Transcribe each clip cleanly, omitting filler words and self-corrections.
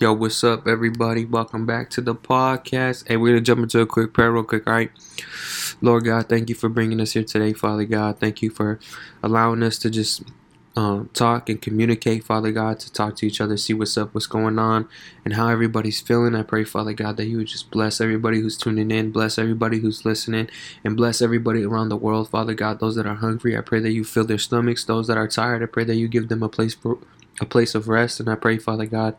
Yo, what's up, everybody? Welcome back to the podcast. Hey, we're going to jump into a quick prayer real quick, all right? Lord God, thank you for bringing us here today, Father God. Thank you for allowing us to just talk and communicate, Father God, to talk to each other, see what's up, what's going on, and how everybody's feeling. I pray, Father God, that you would just bless everybody who's tuning in, bless everybody who's listening, and bless everybody around the world, Father God. Those that are hungry, I pray that you fill their stomachs. Those that are tired, I pray that you give them a place of rest. And I pray, Father God,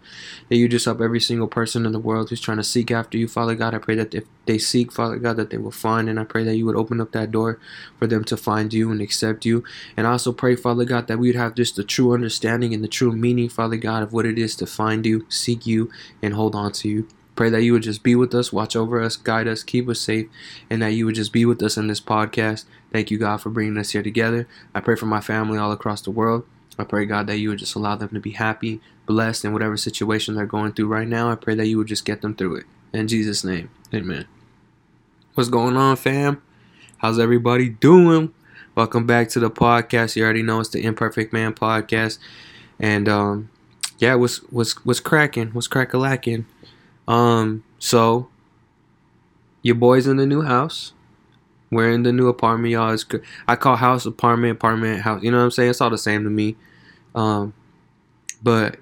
that you just help every single person in the world who's trying to seek after you, Father God. I pray that if they seek, Father God, that they will find. And I pray that you would open up that door for them to find you and accept you. And I also pray, Father God, that we would have just the true understanding and the true meaning, Father God, of what it is to find you, seek you, and hold on to you. Pray that you would just be with us, watch over us, guide us, keep us safe, and that you would just be with us in this podcast. Thank you, God, for bringing us here together. I pray for my family all across the world. I pray, God, that you would just allow them to be happy, blessed in whatever situation they're going through right now. I pray that you would just get them through it. In Jesus' name, amen. What's going on, fam? How's everybody doing? Welcome back to the podcast. You already know it's the Imperfect Man podcast. And, yeah, what's cracking? What's crack-a-lacking? So, your boy's in the new house. We're in the new apartment, y'all. I call house apartment, apartment house. You know what I'm saying? It's all the same to me. But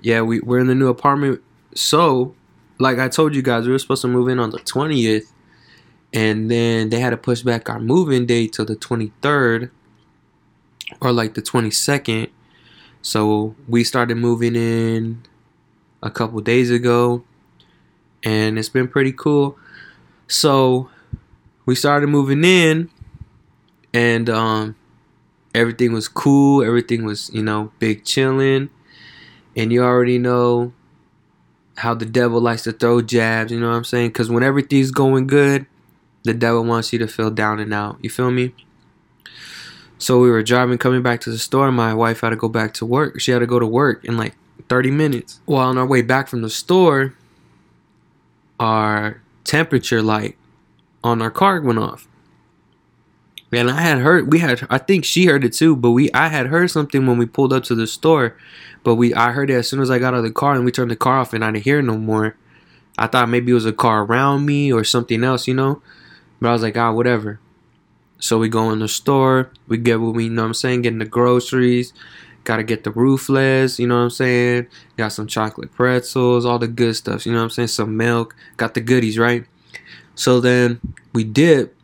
yeah, we're in the new apartment. So, like I told you guys, we were supposed to move in on the 20th, and then they had to push back our move-in date till the 23rd, or like the 22nd. So we started moving in a couple days ago, and it's been pretty cool. So we started moving in, and everything was cool. Everything was, you know, big chilling. And you already know how the devil likes to throw jabs, you know what I'm saying? Because when everything's going good, the devil wants you to feel down and out. You feel me? So we were driving, coming back to the store. My wife had to go back to work. She had to go to work in like 30 minutes. Well, on our way back from the store, our temperature light on our car went off, and I had heard something when we pulled up to the store, but I heard it as soon as I got out of the car, and we turned the car off, and I didn't hear it no more. I thought maybe it was a car around me or something else, you know, but I was like, whatever. So we go in the store, we get what we, you know what I'm saying, getting the groceries, gotta get the roofless, you know what I'm saying, got some chocolate pretzels, all the good stuff, you know what I'm saying, some milk, got the goodies, right? So then we dip,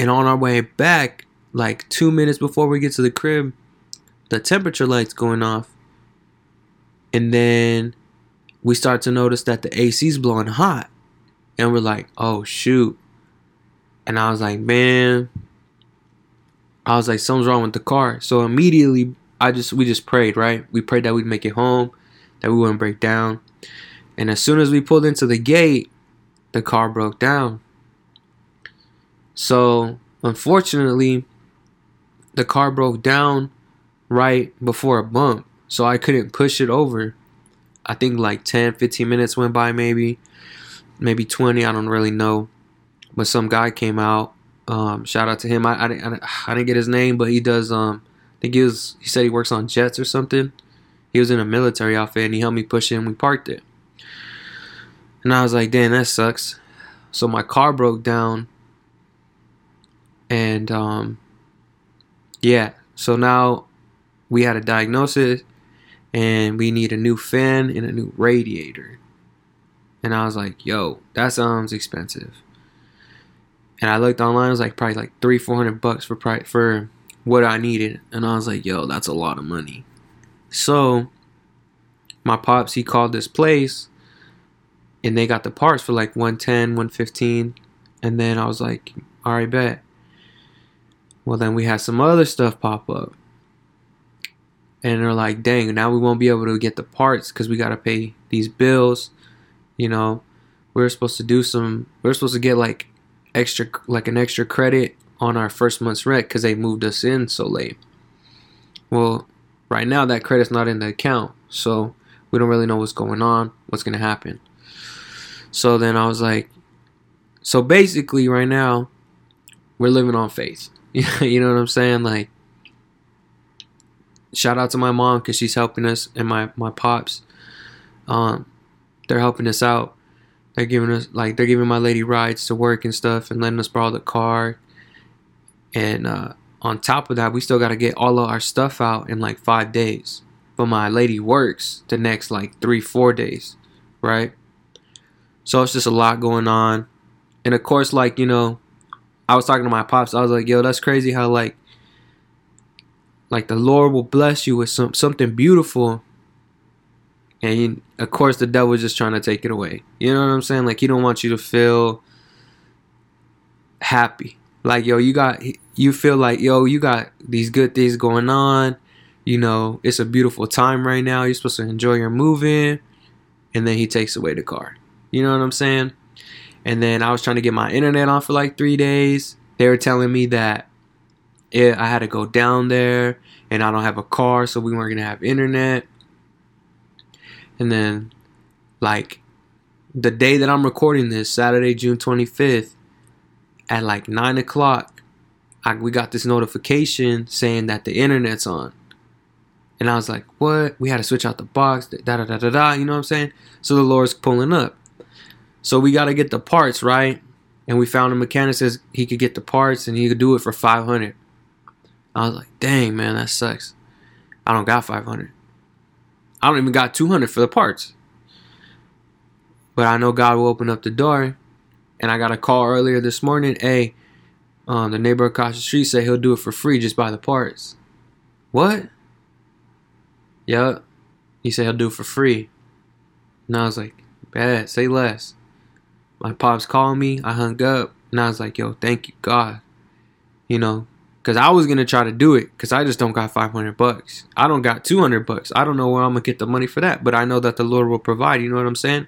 and on our way back, like 2 minutes before we get to the crib, the temperature light's going off. And then we start to notice that the AC's blowing hot. And we're like, oh, shoot. And I was like, man. I was like, something's wrong with the car. So immediately, we just prayed, right? We prayed that we'd make it home, that we wouldn't break down. And as soon as we pulled into the gate, the car broke down. So unfortunately, the car broke down right before a bump, so I couldn't push it over. I think like 10-15 minutes went by, maybe 20, I don't really know, but some guy came out. Shout out to him. I didn't get his name, but he does, I think he said he works on jets or something. He was in a military outfit, and he helped me push it, and we parked it. And I was like, damn, that sucks. So my car broke down. And, yeah. So now we had a diagnosis. And we need a new fan and a new radiator. And I was like, yo, that sounds expensive. And I looked online. It was like probably like $300-$400 for what I needed. And I was like, yo, that's a lot of money. So my pops, he called this place. And they got the parts for like $110, $115. And then I was like, all right, bet. Well, then we had some other stuff pop up. And they're like, dang, now we won't be able to get the parts because we got to pay these bills. You know, we were supposed to get like extra, like an extra credit on our first month's rent because they moved us in so late. Well, right now that credit's not in the account. So we don't really know what's going on, what's going to happen. So then I was like, so basically right now, we're living on faith. You know what I'm saying? Like, shout out to my mom because she's helping us, and my pops. they're helping us out. They're giving us, like, they're giving my lady rides to work and stuff and letting us borrow the car. And on top of that, we still got to get all of our stuff out in like 5 days. But my lady works the next like 3-4 days, right? So it's just a lot going on. And of course, like, you know, I was talking to my pops. I was like, yo, that's crazy how like the Lord will bless you with something beautiful. And of course, the devil is just trying to take it away. You know what I'm saying? Like, he don't want you to feel happy. Like, yo, you feel like, yo, you got these good things going on. You know, it's a beautiful time right now. You're supposed to enjoy your move-in. And then he takes away the car. You know what I'm saying? And then I was trying to get my internet on for like 3 days. They were telling me that I had to go down there and I don't have a car, so we weren't going to have internet. And then, like, the day that I'm recording this, Saturday, June 25th, at like 9 o'clock, we got this notification saying that the internet's on. And I was like, what? We had to switch out the box, da-da-da-da-da, you know what I'm saying? So the Lord's pulling up. So we got to get the parts, right? And we found a mechanic says he could get the parts and he could do it for $500. I was like, dang, man, that sucks. I don't got $500. I don't even got $200 for the parts. But I know God will open up the door. And I got a call earlier this morning. Hey, the neighbor across the street said he'll do it for free. Just buy the parts. What? Yup. He said he'll do it for free. And I was like, bad. Say less. My pops called me. I hung up. And I was like, yo, thank you, God. You know, because I was going to try to do it because I just don't got $500. I don't got $200. I don't know where I'm going to get the money for that. But I know that the Lord will provide. You know what I'm saying?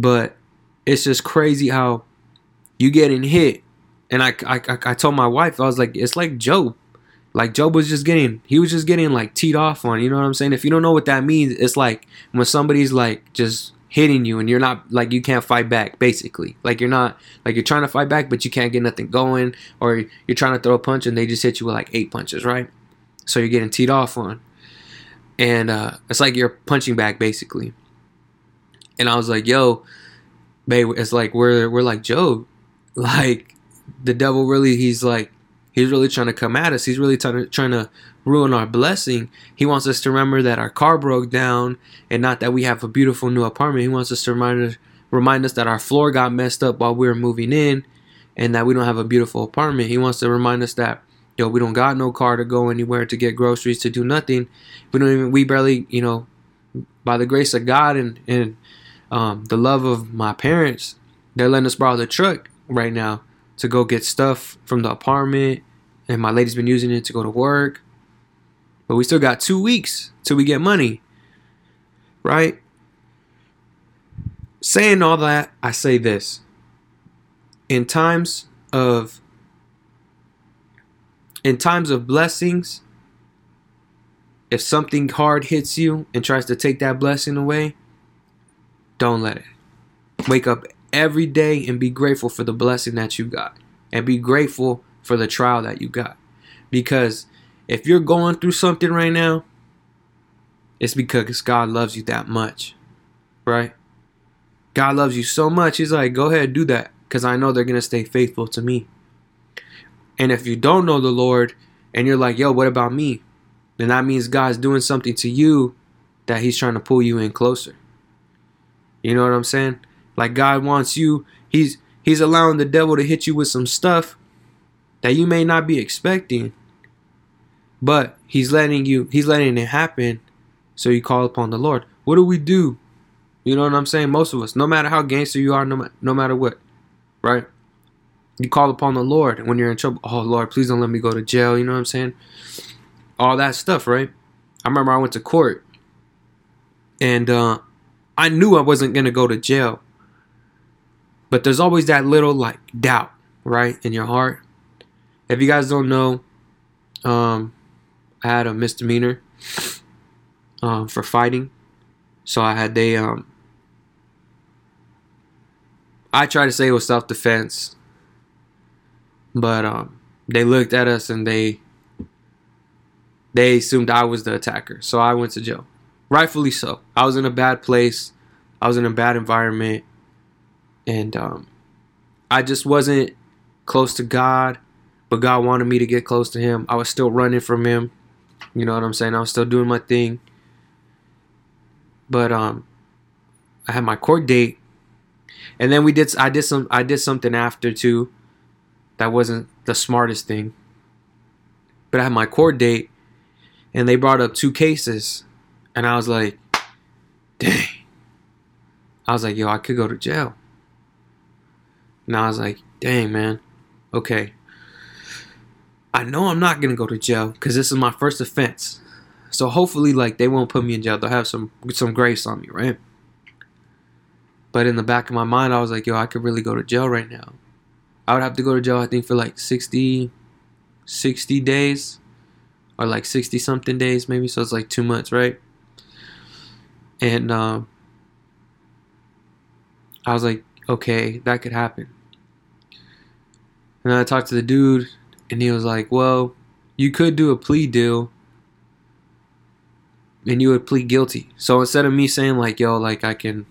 But it's just crazy how you getting hit. And I told my wife, I was like, it's like Job. Like, Job was just getting, he was just getting, like, teed off on, you know what I'm saying? If you don't know what that means, it's like when somebody's, like, just hitting you and you're not, like, you can't fight back, basically. Like, you're not, like, you're trying to fight back, but you can't get nothing going, or you're trying to throw a punch and they just hit you with, like, 8 punches, right? So you're getting teed off on. And it's like you're punching back, basically. And I was like, yo, babe, it's like we're like Job. Like, the devil really, he's really trying to come at us. He's really trying to ruin our blessing. He wants us to remember that our car broke down and not that we have a beautiful new apartment. He wants us to remind us that our floor got messed up while we were moving in and that we don't have a beautiful apartment. He wants to remind us that, yo, we don't got no car to go anywhere, to get groceries, to do nothing. We barely, you know, by the grace of God and the love of my parents, they're letting us borrow the truck right now to go get stuff from the apartment, and my lady's been using it to go to work. But we still got 2 weeks till we get money, right? Saying all that, I say this. In times of blessings, if something hard hits you and tries to take that blessing away, don't let it. Wake up every day and be grateful for the blessing that you got, and be grateful for the trial that you got. Because if you're going through something right now, it's because God loves you that much, right? God loves you so much. He's like, go ahead, do that, because I know they're going to stay faithful to me. And if you don't know the Lord and you're like, yo, what about me? Then that means God's doing something to you that he's trying to pull you in closer. You know what I'm saying? Like, God wants you, he's allowing the devil to hit you with some stuff that you may not be expecting, but he's letting it happen so you call upon the Lord. What do we do? You know what I'm saying? Most of us, no matter how gangster you are, no matter what, right? You call upon the Lord when you're in trouble. Oh, Lord, please don't let me go to jail. You know what I'm saying? All that stuff, right? I remember I went to court and I knew I wasn't going to go to jail. But there's always that little, like, doubt, right, in your heart. If you guys don't know, I had a misdemeanor for fighting. So I tried to say it was self-defense. But they looked at us and they assumed I was the attacker. So I went to jail. rightfully so. I was in a bad place. I was in a bad environment. And I just wasn't close to God, but God wanted me to get close to him. I was still running from him. You know what I'm saying? I was still doing my thing. But I had my court date, and then I did something after too that wasn't the smartest thing. But I had my court date, and they brought up two cases, and I was like, dang. I was like, yo, I could go to jail. And I was like, dang, man. Okay. I know I'm not going to go to jail because this is my first offense. So hopefully, like, they won't put me in jail. They'll have some grace on me, right? But in the back of my mind, I was like, yo, I could really go to jail right now. I would have to go to jail, I think, for like 60 days or like 60-something days maybe. So it's like 2 months, right? And I was like, okay, that could happen. And then I talked to the dude, and he was like, well, you could do a plea deal, and you would plead guilty. So instead of me saying like, yo, like I can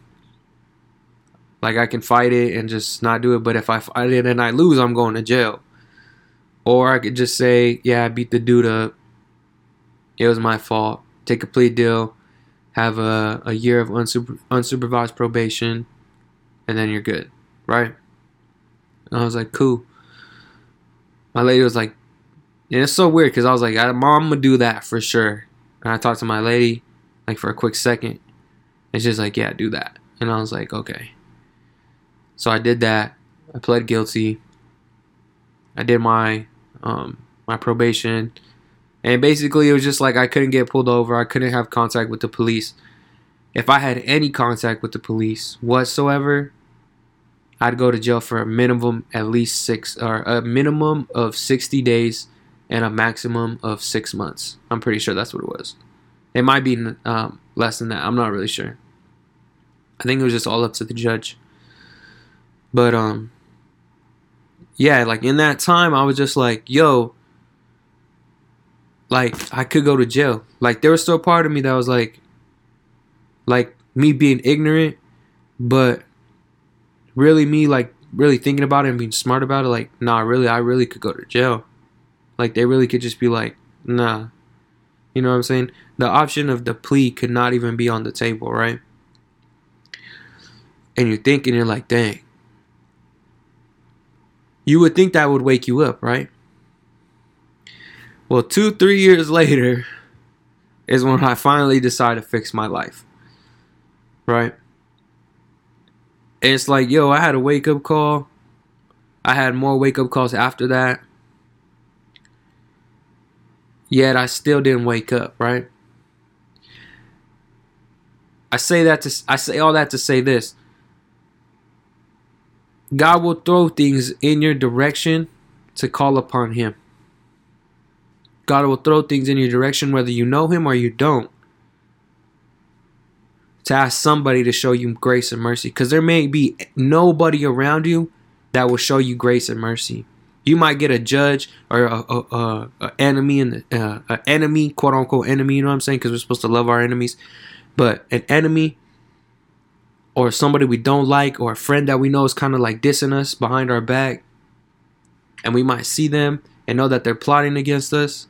fight it and just not do it, but if I fight it and I lose, I'm going to jail. Or I could just say, yeah, I beat the dude up. It was my fault. Take a plea deal, have a year of unsupervised probation, and then you're good, right? And I was like, cool. My lady was like, and it's so weird because I was like, Mom, I'm going to do that for sure. And I talked to my lady like for a quick second, and she's like, yeah, do that. And I was like, okay. So I did that. I pled guilty. I did my my probation. And basically it was just like I couldn't get pulled over. I couldn't have contact with the police. If I had any contact with the police whatsoever, I'd go to jail for a minimum of 60 days and a maximum of 6 months. I'm pretty sure that's what it was. It might be less than that. I'm not really sure. I think it was just all up to the judge. But yeah, like in that time, I was just like, yo, like I could go to jail. Like there was still a part of me that was like me being ignorant, but really me like really thinking about it and being smart about it. Like, nah, really, I really could go to jail. Like they really could just be like, nah, you know what I'm saying? The option of the plea could not even be on the table, right? And you're thinking, you're like, dang. You would think that would wake you up, right? Well, 2-3 years later is when I finally decide to fix my life, right? And it's like, yo, I had a wake-up call. I had more wake-up calls after that. Yet I still didn't wake up, right? I say all that to say this. God will throw things in your direction to call upon him. God will throw things in your direction whether you know him or you don't, to ask somebody to show you grace and mercy, because there may be nobody around you that will show you grace and mercy. You might get a judge or an enemy, quote unquote enemy, you know what I'm saying, because we're supposed to love our enemies, but an enemy or somebody we don't like, or a friend that we know is kind of like dissing us behind our back, and we might see them and know that they're plotting against us,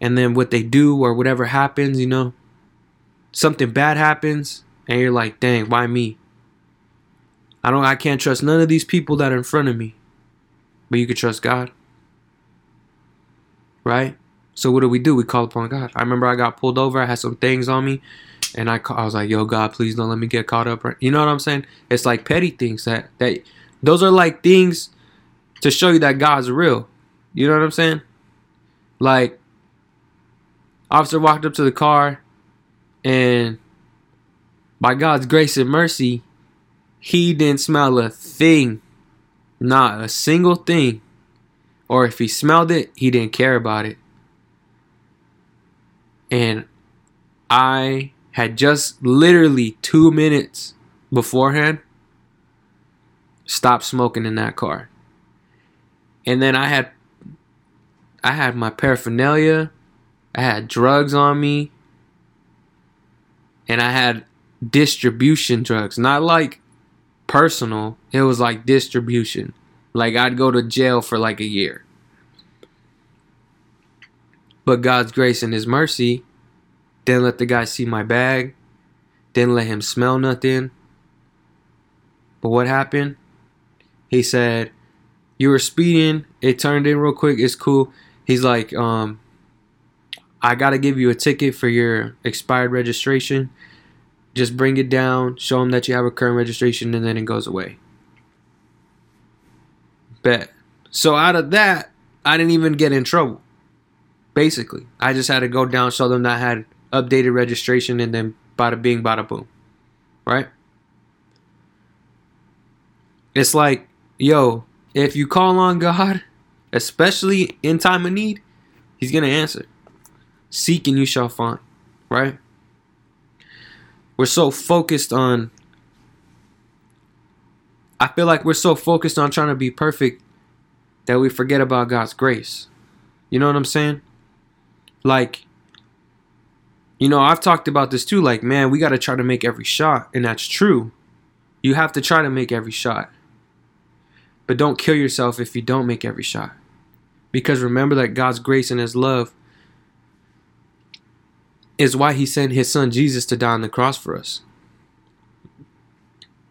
and then what they do or whatever happens, you know, something bad happens, and you're like, dang, why me? I can't trust none of these people that are in front of me. But you can trust God, right? So what do? We call upon God. I remember I got pulled over. I had some things on me. And I was like, yo, God, please don't let me get caught up. You know what I'm saying? It's like petty things. That those are like things to show you that God's real. You know what I'm saying? Like, officer walked up to the car, and by God's grace and mercy, he didn't smell a thing. Not a single thing. Or if he smelled it, he didn't care about it. And I had just literally 2 minutes beforehand stopped smoking in that car. And then I had my paraphernalia. I had drugs on me. and I had distribution drugs. Not like personal, it was like distribution. Like I'd go to jail for like a year. But God's grace and his mercy didn't let the guy see my bag, didn't let him smell nothing. But what happened? He said, "You were speeding, it turned in real quick, it's cool." He's like, "I gotta give you a ticket for your expired registration. Just bring it down, show him that you have a current registration, and then it goes away." Bet. So out of that, I didn't even get in trouble. Basically, I just had to go down, show them that I had updated registration, and then bada bing, bada boom. Right? It's like, yo, if you call on God, especially in time of need, he's going to answer. Seek and you shall find. Right? I feel like we're so focused on trying to be perfect that we forget about God's grace. You know what I'm saying? Like, you know, I've talked about this too. Like, man, we got to try to make every shot. And that's true. You have to try to make every shot. But don't kill yourself if you don't make every shot. Because remember that God's grace and his love is why he sent his son Jesus to die on the cross for us.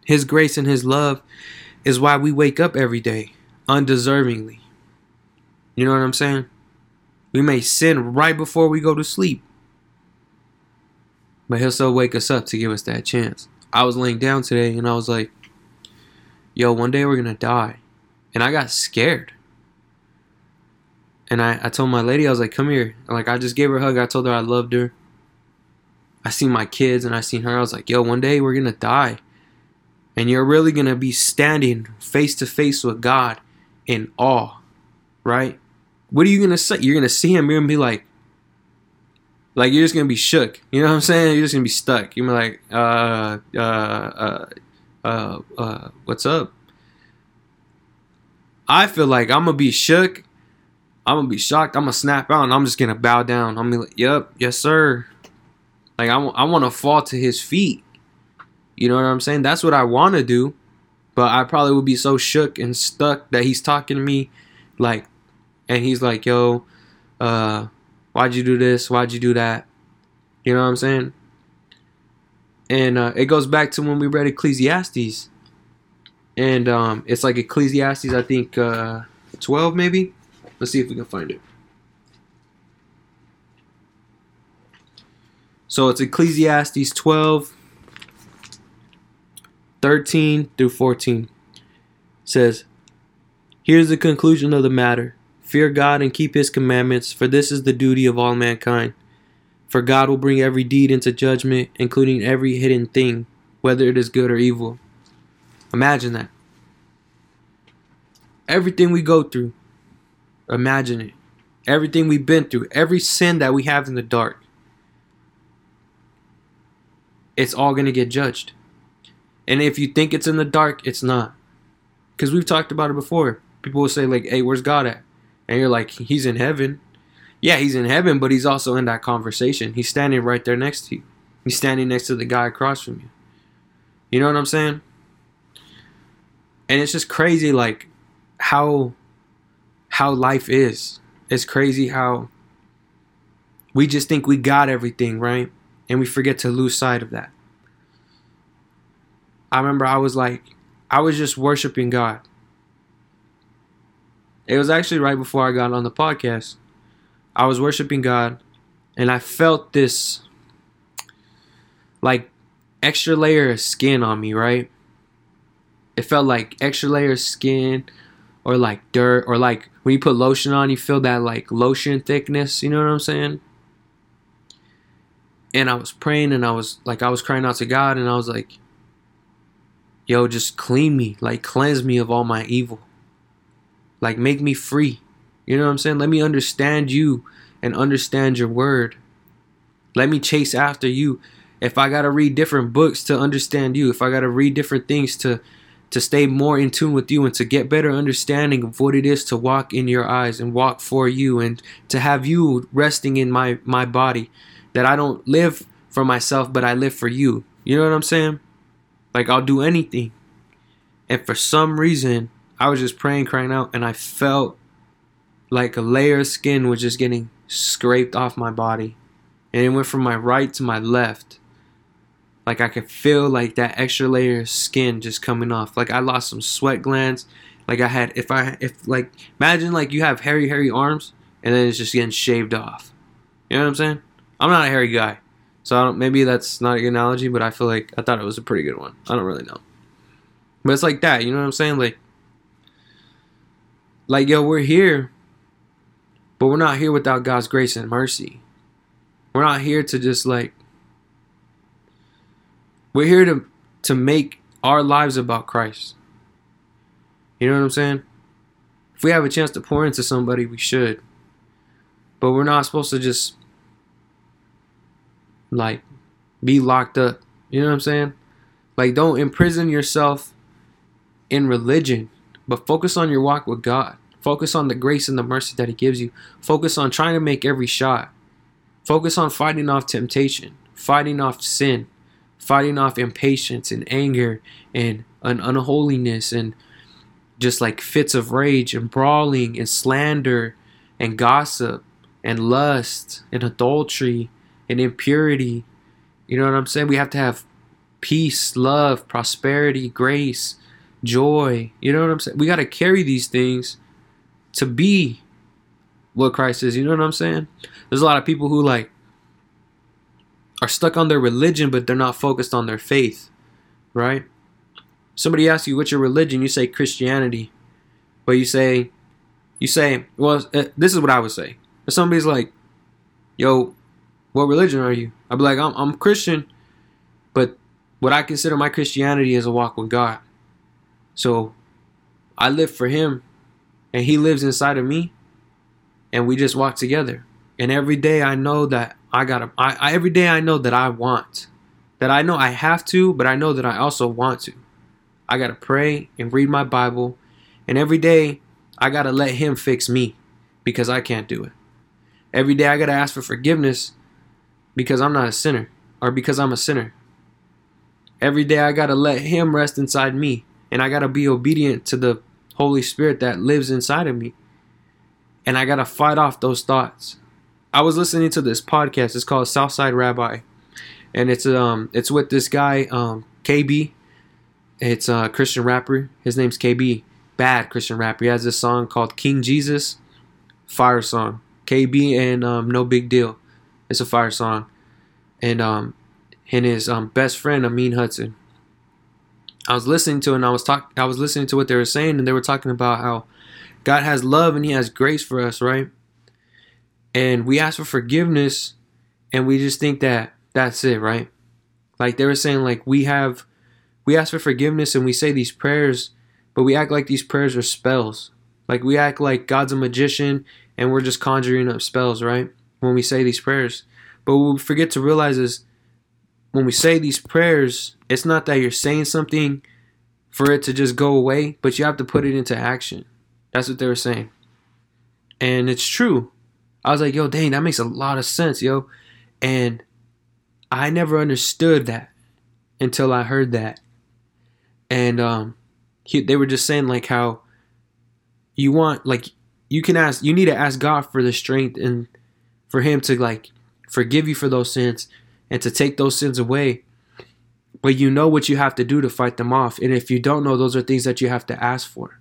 His grace and his love is why we wake up every day undeservingly. You know what I'm saying? We may sin right before we go to sleep, but he'll still wake us up to give us that chance. I was laying down today and I was like, yo, one day we're going to die. And I got scared. And I told my lady, I was like, come here. Like, I just gave her a hug. I told her I loved her. I seen my kids and I seen her. I was like, yo, one day we're going to die. And you're really going to be standing face to face with God in awe. Right? What are you going to say? You're going to see him. You're going to be like, you're just going to be shook. You know what I'm saying? You're just going to be stuck. You're going to be like, what's up? I feel like I'm going to be shook. I'm going to be shocked. I'm going to snap out and I'm just going to bow down. I'm going to be like, yep, yes, sir. Like, I want to fall to his feet. You know what I'm saying? That's what I want to do. But I probably would be so shook and stuck that he's talking to me like, and he's like, yo, why'd you do this? Why'd you do that? You know what I'm saying? And it goes back to when we read Ecclesiastes. And it's like Ecclesiastes, I think, 12 maybe. Let's see if we can find it. So it's Ecclesiastes 12, 13 through 14. It says, "Here's the conclusion of the matter. Fear God and keep his commandments, for this is the duty of all mankind. For God will bring every deed into judgment, including every hidden thing, whether it is good or evil." Imagine that. Everything we go through, imagine it. Everything we've been through, every sin that we have in the dark, it's all going to get judged. And if you think it's in the dark, it's not. Because we've talked about it before. People will say like, hey, where's God at? And you're like, he's in heaven. Yeah, he's in heaven, but he's also in that conversation. He's standing right there next to you. He's standing next to the guy across from you. You know what I'm saying? And it's just crazy like how life is. It's crazy how we just think we got everything, right? And we forget to lose sight of that. I remember I was just worshiping God. It was actually right before I got on the podcast. I was worshiping God and I felt this like extra layer of skin on me, right? It felt like extra layer of skin or like dirt or like when you put lotion on, you feel that like lotion thickness. You know what I'm saying? And I was praying and I was crying out to God and I was like, yo, just clean me, like cleanse me of all my evil. Like make me free. You know what I'm saying? Let me understand you and understand your word. Let me chase after you. If I got to read different books to understand you, if I got to read different things to stay more in tune with you and to get better understanding of what it is to walk in your eyes and walk for you and to have you resting in my body, that I don't live for myself, but I live for you. You know what I'm saying? Like, I'll do anything. And for some reason, I was just praying, crying out, and I felt like a layer of skin was just getting scraped off my body. And it went from my right to my left. Like, I could feel like that extra layer of skin just coming off. Like, I lost some sweat glands. Like, I had, if imagine like you have hairy arms, and then it's just getting shaved off. You know what I'm saying? I'm not a hairy guy. So I don't, maybe that's not a good analogy, but I feel like, I thought it was a pretty good one. I don't really know. But it's like that, you know what I'm saying? Like, yo, we're here, but we're not here without God's grace and mercy. We're not here to just like, we're here to make our lives about Christ. You know what I'm saying? If we have a chance to pour into somebody, we should. But we're not supposed to just like be locked up. You know what I'm saying? Like, don't imprison yourself in religion, but focus on your walk with God. Focus on the grace and the mercy that he gives you. Focus on trying to make every shot. Focus on fighting off temptation, fighting off sin, fighting off impatience and anger and an unholiness and just like fits of rage and brawling and slander and gossip and lust and adultery and impurity. You know what I'm saying? We have to have peace, love, prosperity, grace, joy. You know what I'm saying? We got to carry these things to be what Christ is. You know what I'm saying? There's a lot of people who like are stuck on their religion, but they're not focused on their faith, right? Somebody asks you, what's your religion? You say Christianity, but you say, well, this is what I would say. If somebody's like, yo, what religion are you? I'd be like, I'm Christian, but what I consider my Christianity is a walk with God. So I live for him and he lives inside of me and we just walk together. And every day I know that every day I know that I want, that I know I have to, but I know that I also want to. I got to pray and read my Bible. And every day I got to let him fix me because I can't do it. Every day I got to ask for forgiveness because I'm not a sinner or because I'm a sinner. Every day I got to let him rest inside me, and I got to be obedient to the Holy Spirit that lives inside of me. And I got to fight off those thoughts. I was listening to this podcast. It's called Southside Rabbi, and it's with this guy KB. It's a Christian rapper. His name's KB. Bad Christian rapper. He has this song called King Jesus. Fire song. KB and No Big Deal. It's a fire song. And his best friend Amin Hudson. I was listening to it, and I was listening to what they were saying, and they were talking about how God has love and he has grace for us, right? And we ask for forgiveness and we just think that that's it, right? Like they were saying, like we ask for forgiveness and we say these prayers, but we act like these prayers are spells. Like we act like God's a magician and we're just conjuring up spells, right? When we say these prayers. But what we forget to realize is when we say these prayers, it's not that you're saying something for it to just go away, but you have to put it into action. That's what they were saying. And it's true. I was like, yo, dang, that makes a lot of sense, yo. And I never understood that until I heard that. And they were just saying like how you want, like you need to ask God for the strength and for him to like forgive you for those sins and to take those sins away. But you know what you have to do to fight them off. And if you don't know, those are things that you have to ask for.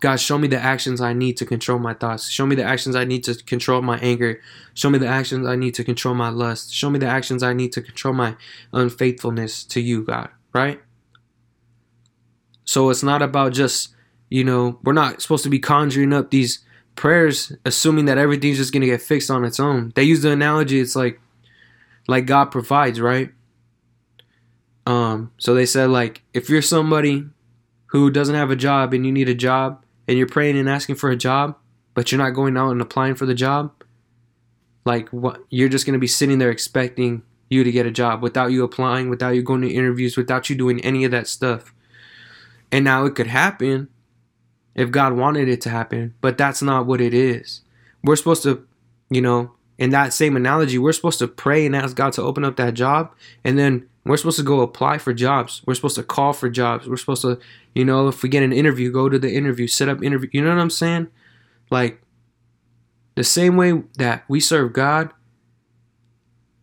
God, show me the actions I need to control my thoughts. Show me the actions I need to control my anger. Show me the actions I need to control my lust. Show me the actions I need to control my unfaithfulness to you, God, right? So it's not about just, you know, we're not supposed to be conjuring up these prayers, assuming that everything's just going to get fixed on its own. They use the analogy, it's like God provides, right? So they said, like, if you're somebody who doesn't have a job and you need a job, and you're praying and asking for a job, but you're not going out and applying for the job, like what, you're just going to be sitting there expecting you to get a job without you applying, without you going to interviews, without you doing any of that stuff. And now it could happen if God wanted it to happen, but that's not what it is. We're supposed to, you know, in that same analogy, we're supposed to pray and ask God to open up that job, and then we're supposed to go apply for jobs. We're supposed to call for jobs. We're supposed to, you know, if we get an interview, go to the interview, set up interview. You know what I'm saying? Like, the same way that we serve God,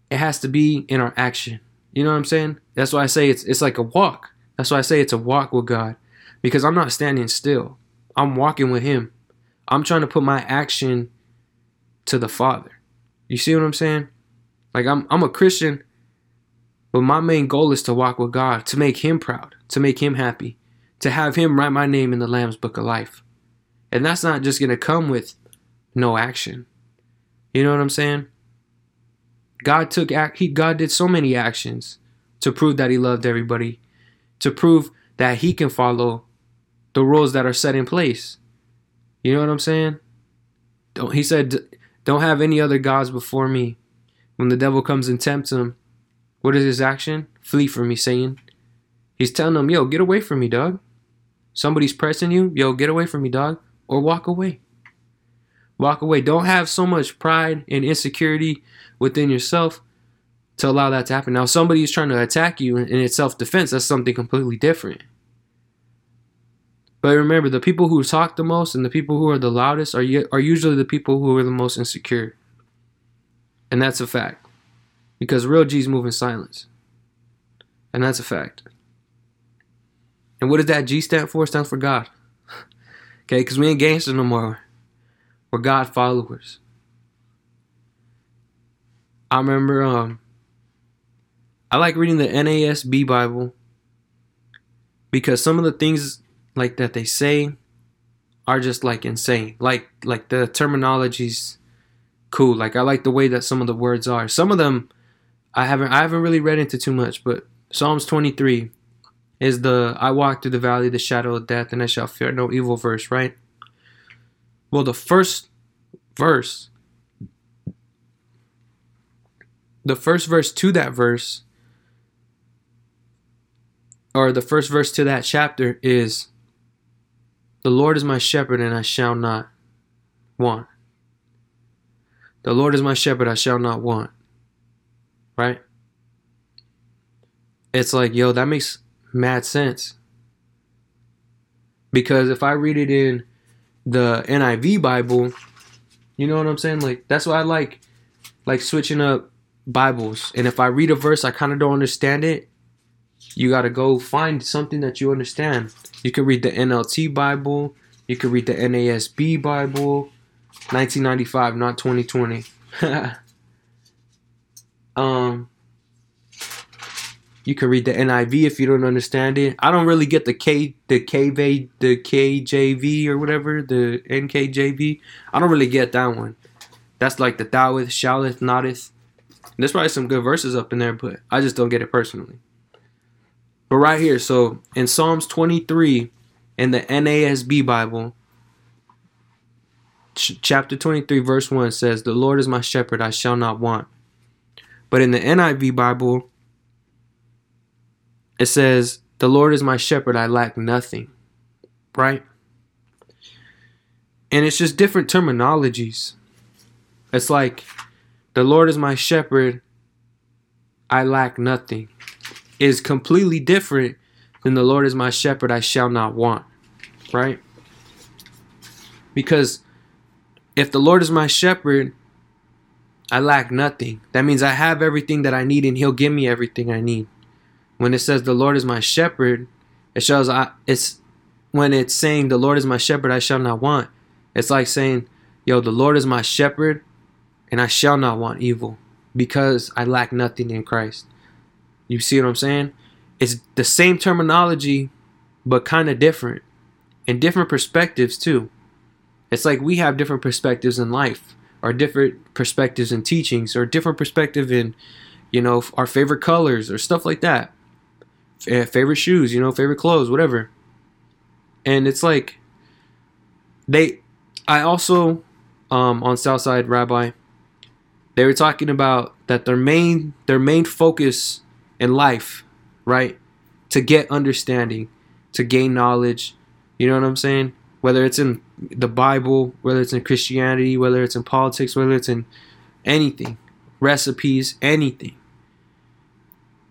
it has to be in our action. You know what I'm saying? That's why I say it's like a walk. That's why I say it's a walk with God, because I'm not standing still. I'm walking with Him. I'm trying to put my action to the Father. You see what I'm saying? Like, I'm a Christian, but my main goal is to walk with God, to make Him proud, to make Him happy, to have Him write my name in the Lamb's Book of Life. And that's not just going to come with no action. You know what I'm saying? God took God did so many actions to prove that He loved everybody, to prove that He can follow the rules that are set in place. You know what I'm saying? He said, "Don't have any other gods before me." When the devil comes and tempts him, what is his action? Flee from me, Satan. He's telling him, "Yo, get away from me, dog." Somebody's pressing you, "Yo, get away from me, dog," or walk away. Walk away. Don't have so much pride and insecurity within yourself to allow that to happen. Now, somebody is trying to attack you and it's self-defense. That's something completely different. But remember, the people who talk the most and the people who are the loudest are usually the people who are the most insecure. And that's a fact. Because real G's move in silence. And that's a fact. And what does that G stand for? It stands for God. Okay, because we ain't gangsters no more. We're God followers. I remember, I like reading the NASB Bible because some of the things like that they say are just like insane. Like the terminology's cool. Like, I like the way that some of the words are. Some of them I haven't really read into too much, but Psalms 23 is the "I walk through the valley of the shadow of death and I shall fear no evil" verse, right? Well, the first verse to that verse, or the first verse to that chapter, is, "The Lord is my shepherd and I shall not want." The Lord is my shepherd, I shall not want. Right? It's like, yo, that makes mad sense. Because if I read it in the NIV Bible, you know what I'm saying? Like, that's why I like switching up Bibles. And if I read a verse, I kind of don't understand it, you got to go find something that you understand. You can read the NLT Bible. You can read the NASB Bible. 1995, not 2020. You can read the NIV if you don't understand it. I don't really get the KJV or whatever, the NKJV. I don't really get that one. That's like the "thou'eth, shalleth, notteth." There's probably some good verses up in there, but I just don't get it personally. But right here, so in Psalms 23 in the NASB Bible, chapter 23, verse 1 says, "The Lord is my shepherd, I shall not want." But in the NIV Bible, it says, "The Lord is my shepherd, I lack nothing." Right? And it's just different terminologies. It's like, "The Lord is my shepherd, I lack nothing" is completely different than "The Lord is my shepherd, I shall not want." Right? Because if the Lord is my shepherd, I lack nothing. That means I have everything that I need and He'll give me everything I need. When it says "the Lord is my shepherd," when it's saying "the Lord is my shepherd, I shall not want," it's like saying, yo, the Lord is my shepherd and I shall not want evil because I lack nothing in Christ. You see what I'm saying? It's the same terminology, but kind of different, and different perspectives too. It's like we have different perspectives in life, or different perspectives in teachings, or different perspective in, you know, our favorite colors or stuff like that. Favorite shoes, you know, favorite clothes, whatever. And it's like I also on Southside Rabbi, they were talking about that their main focus in life, right? To get understanding, to gain knowledge, you know what I'm saying? Whether it's in the Bible, whether it's in Christianity, whether it's in politics, whether it's in anything, recipes, anything.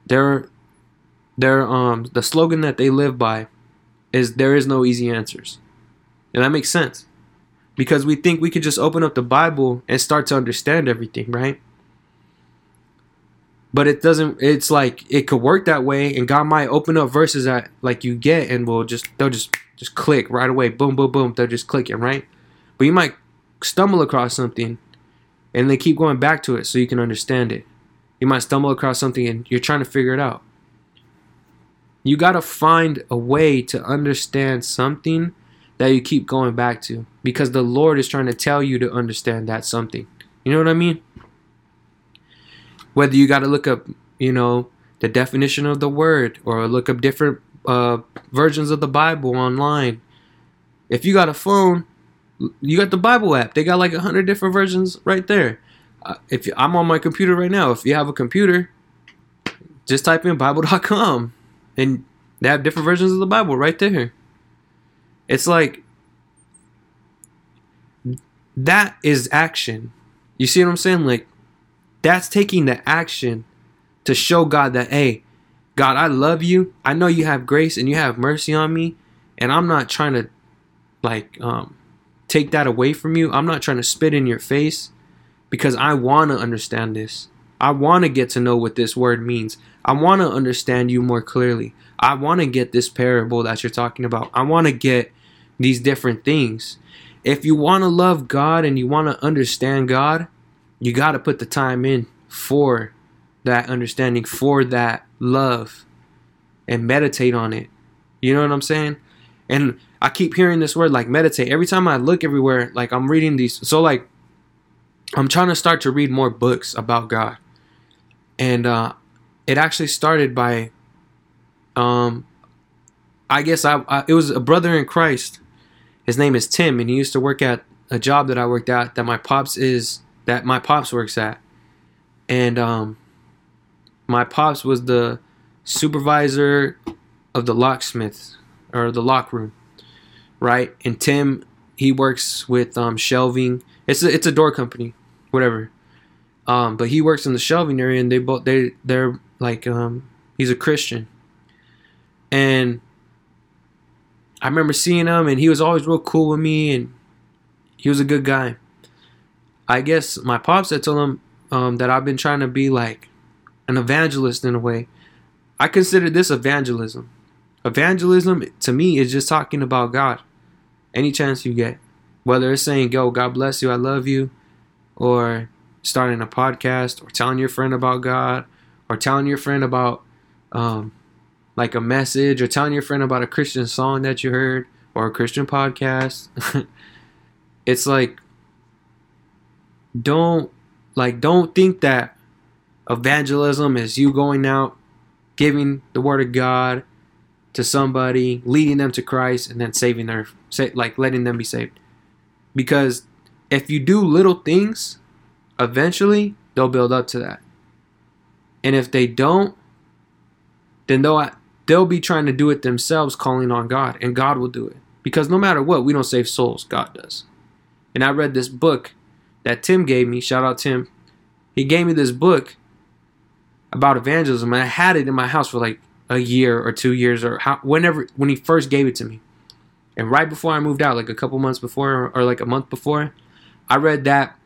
The slogan that they live by is there is no easy answers. And that makes sense, because we think we could just open up the Bible and start to understand everything, right? But it doesn't. It's like it could work that way, and God might open up verses that like you get, and they'll just click right away. Boom, boom, boom. They're just clicking, right? But you might stumble across something, and they keep going back to it so you can understand it. You might stumble across something, and you're trying to figure it out. You gotta find a way to understand something that you keep going back to, because the Lord is trying to tell you to understand that something. You know what I mean? Whether you got to look up, you know, the definition of the word, or look up different versions of the Bible online. If you got a phone, you got the Bible app. They got like 100 different versions right there. I'm on my computer right now. If you have a computer, just type in Bible.com, and they have different versions of the Bible right there. It's like, that is action. You see what I'm saying? Like, that's taking the action to show God that, hey, God, I love you. I know you have grace and you have mercy on me. And I'm not trying to, like, take that away from you. I'm not trying to spit in your face, because I want to understand this. I want to get to know what this word means. I want to understand you more clearly. I want to get this parable that you're talking about. I want to get these different things. If you want to love God and you want to understand God, you got to put the time in for that understanding, for that love, and meditate on it. You know what I'm saying? And I keep hearing this word, like, meditate. Every time I look everywhere, like, I'm reading these. So, like, I'm trying to start to read more books about God. And it actually started by, it was a brother in Christ. His name is Tim, and he used to work at a job that I worked at that my pops works at. And my pops was the supervisor of the locksmith, or the lock room, right? And Tim, he works with shelving. It's a door company, whatever. But he works in the shelving area, and they're like, he's a Christian. And I remember seeing him, and he was always real cool with me, and he was a good guy. I guess my pops had told him that I've been trying to be like an evangelist in a way. I consider this evangelism. Evangelism, to me, is just talking about God any chance you get. Whether it's saying, yo, God bless you, I love you, or starting a podcast, or telling your friend about God, or telling your friend about like a message, or telling your friend about a Christian song that you heard, or a Christian podcast. It's like, don't think that evangelism is you going out, giving the word of God to somebody, leading them to Christ, and then letting them be saved. Because if you do little things, eventually they'll build up to that. And if they don't, then they'll be trying to do it themselves, calling on God, and God will do it. Because no matter what, we don't save souls, God does. And I read this book that Tim gave me. Shout out Tim. He gave me this book about evangelism, and I had it in my house for like a year or 2 years, or when he first gave it to me. And right before I moved out, like a couple months before, or like a month before, I read that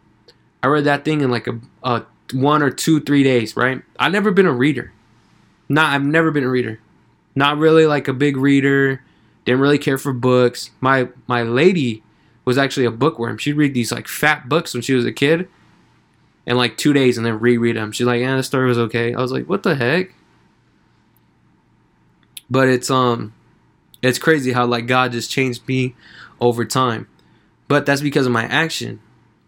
thing in like a 1 or 2, 3 days, right? I've never been a reader. Not really like a big reader. Didn't really care for books. My lady was actually a bookworm. She'd read these like fat books when she was a kid in like 2 days, and then reread them. She's like, yeah, the story was okay. I was like, what the heck? But it's crazy how like God just changed me over time. But that's because of my action.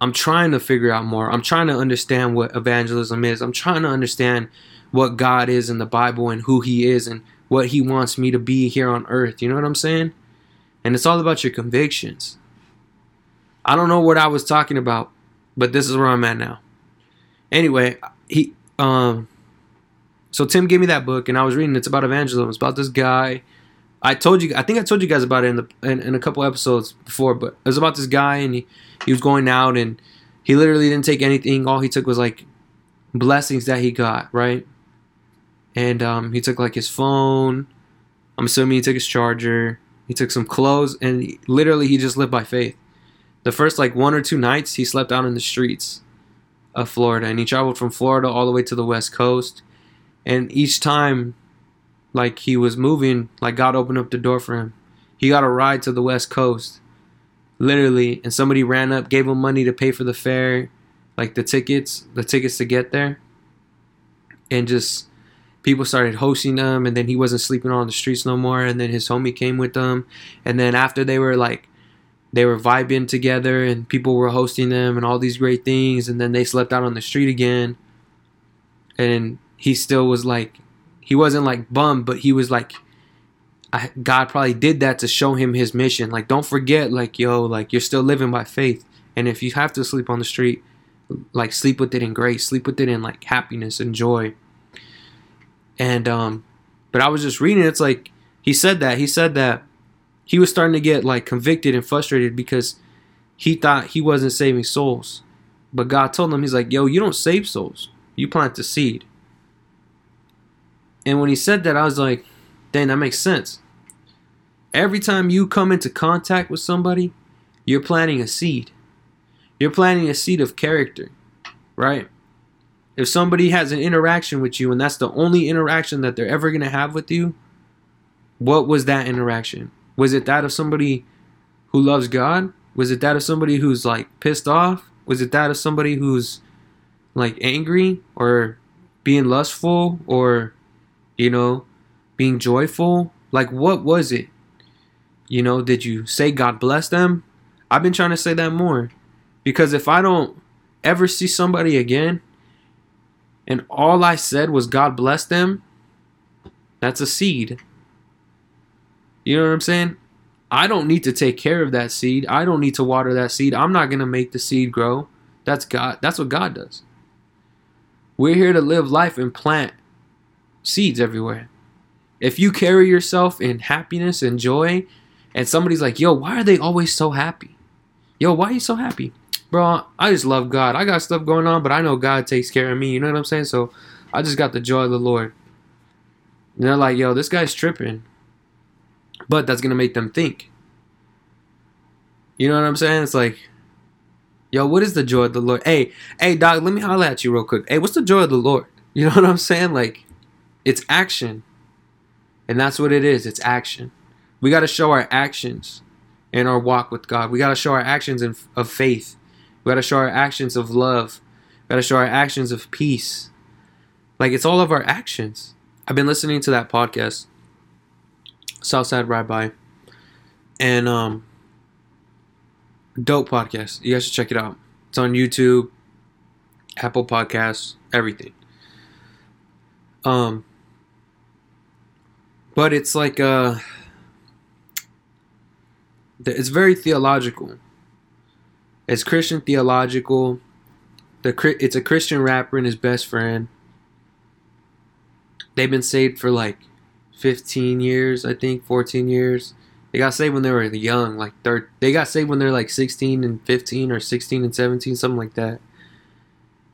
I'm trying to figure out more. I'm trying to understand what evangelism is. I'm trying to understand what God is in the Bible, and who he is, and what he wants me to be here on earth. You know what I'm saying? And it's all about your convictions. I don't know what I was talking about, but this is where I'm at now. Anyway, so Tim gave me that book, and I was reading. It's about evangelism. It's about this guy. I told you guys about it in a couple episodes before, but it was about this guy, and he was going out, and He literally didn't take anything. All he took was like blessings that he got, right? And he took like his phone. I'm assuming he took his charger. He took some clothes, and he just lived by faith. The first like one or two nights, he slept out in the streets of Florida, and he traveled from Florida all the way to the West Coast. And each time, like he was moving, like God opened up the door for him. He got a ride to the West Coast, literally, and somebody ran up, gave him money to pay for the fare, like the tickets to get there, and just people started hosting him, and then he wasn't sleeping on the streets no more, and then his homie came with them, and then after they were vibing together, and people were hosting them, and all these great things, and then they slept out on the street again, and he still was like, he wasn't like bummed, but he was like, God probably did that to show him his mission. Like, don't forget, like, yo, like, you're still living by faith. And if you have to sleep on the street, like, sleep with it in grace. Sleep with it in, like, happiness and joy. And, but I was just reading. It's like, he said that he was starting to get, like, convicted and frustrated because he thought he wasn't saving souls. But God told him, he's like, yo, you don't save souls. You plant the seed. And when he said that, I was like, dang, that makes sense. Every time you come into contact with somebody, you're planting a seed. You're planting a seed of character, right? If somebody has an interaction with you and that's the only interaction that they're ever going to have with you, what was that interaction? Was it that of somebody who loves God? Was it that of somebody who's like pissed off? Was it that of somebody who's like angry or being lustful or, you know, being joyful? Like, what was it? You know, did you say God bless them? I've been trying to say that more, because if I don't ever see somebody again and all I said was God bless them, that's a seed. You know what I'm saying? I don't need to take care of that seed. I don't need to water that seed. I'm not going to make the seed grow. That's God. That's what God does. We're here to live life and plant seeds everywhere. If you carry yourself in happiness and joy, and somebody's like, yo, why are they always so happy? Yo, why are you so happy? Bro, I just love God. I got stuff going on, but I know God takes care of me. You know what I'm saying? So I just got the joy of the Lord. And they're like, yo, this guy's tripping. But that's going to make them think. You know what I'm saying? It's like, yo, what is the joy of the Lord? Hey, dog, let me holler at you real quick. Hey, what's the joy of the Lord? You know what I'm saying? Like, it's action. And that's what it is. It's action. We got to show our actions in our walk with God. We got to show our actions of faith. We got to show our actions of love. We got to show our actions of peace. Like, it's all of our actions. I've been listening to that podcast, Southside Rabbi, and dope podcast. You guys should check it out. It's on YouTube, Apple Podcasts, everything. But it's like, it's very theological. It's Christian theological. It's a Christian rapper and his best friend. They've been saved for like 15 years, I think, 14 years. They got saved when they were young, like they got saved when they're like 16 and 15 or 16 and 17, something like that.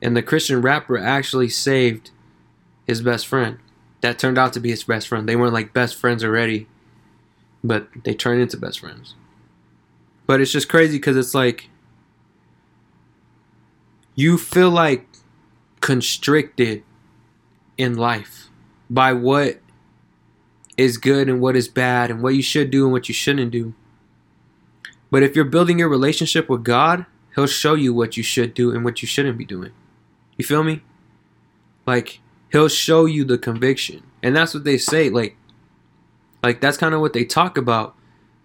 And the Christian rapper actually saved his best friend. That turned out to be his best friend. They weren't like best friends already, but they turned into best friends. But it's just crazy because it's like, you feel like constricted in life by what is good and what is bad and what you should do and what you shouldn't do. But if you're building your relationship with God, He'll show you what you should do and what you shouldn't be doing. You feel me? Like, He'll show you the conviction. And that's what they say. Like that's kind of what they talk about.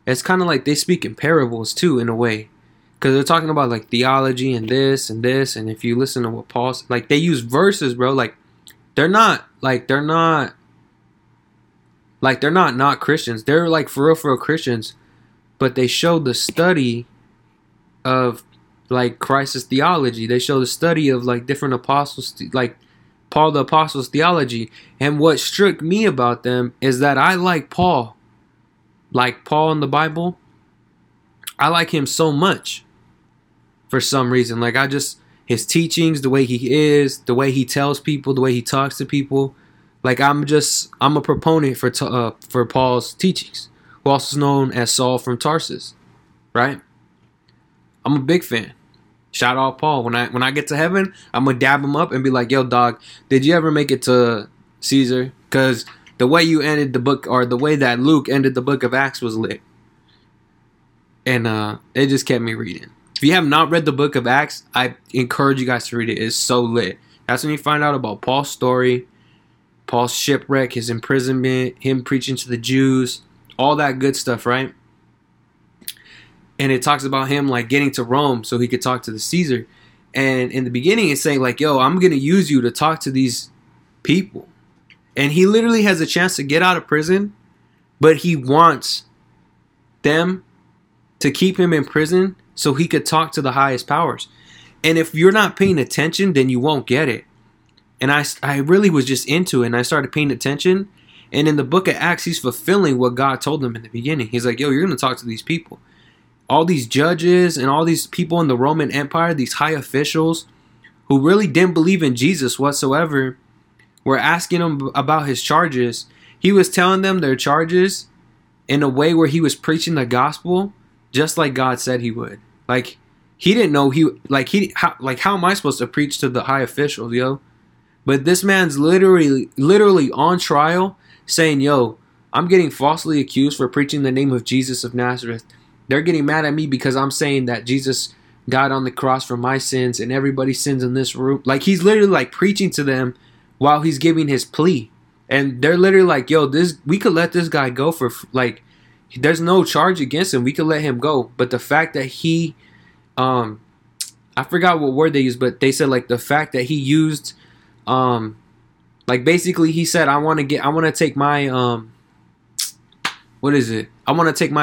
It's kind of like they speak in parables too, in a way. Because they're talking about like theology and this and this. And if you listen to what Paul said, like they use verses, bro. They're not Christians. They're like for real Christians. But they show the study of like Christ's theology. They show the study of like different apostles, like Paul the Apostle's theology. And what struck me about them is that I like Paul. Like Paul in the Bible, I like him so much. for some reason. Like, I just, his teachings, the way he is, the way he tells people, the way he talks to people. Like, I'm a proponent for Paul's teachings, who also is known as Saul from Tarsus, right? I'm a big fan. Shout out Paul. When I get to heaven, I'm going to dab him up and be like, yo, dog, did you ever make it to Caesar? Because the way you ended the book, or the way that Luke ended the book of Acts, was lit. And it just kept me reading. If you have not read the book of Acts, I encourage you guys to read it. It's so lit. That's when you find out about Paul's story, Paul's shipwreck, his imprisonment, him preaching to the Jews, all that good stuff, right? And it talks about him, like, getting to Rome so he could talk to the Caesar. And in the beginning, it's saying, like, yo, I'm going to use you to talk to these people. And he literally has a chance to get out of prison, but he wants them to keep him in prison so he could talk to the highest powers. And if you're not paying attention, then you won't get it. And I really was just into it, and I started paying attention. And in the book of Acts, he's fulfilling what God told him in the beginning. He's like, yo, you're going to talk to these people. All these judges and all these people in the Roman Empire, these high officials who really didn't believe in Jesus whatsoever, were asking him about his charges. He was telling them their charges in a way where he was preaching the gospel just like God said he would. Like, he didn't know how am I supposed to preach to the high officials, yo? But this man's literally on trial saying, yo, I'm getting falsely accused for preaching the name of Jesus of Nazareth. They're getting mad at me because I'm saying that Jesus died on the cross for my sins and everybody's sins in this room. Like, he's literally, like, preaching to them while he's giving his plea. And they're literally like, yo, we could let this guy go for, like, there's no charge against him. We could let him go. But the fact that he, I forgot what word they used, but they said, like, the fact that he used, like, basically he said, I want to take my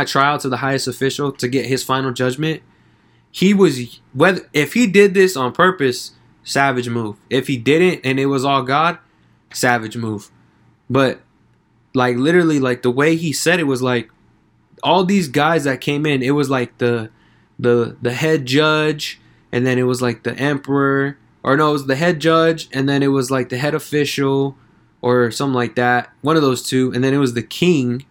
trial to the highest official to get his final judgment. If he did this on purpose, savage move. If he didn't and it was all God, savage move. But, like, literally, like, the way he said it was like all these guys that came in, it was like the head judge, and then it was like the emperor, or no, it was the head judge, and then it was like the head official or something like that. One of those two. And then it was the king.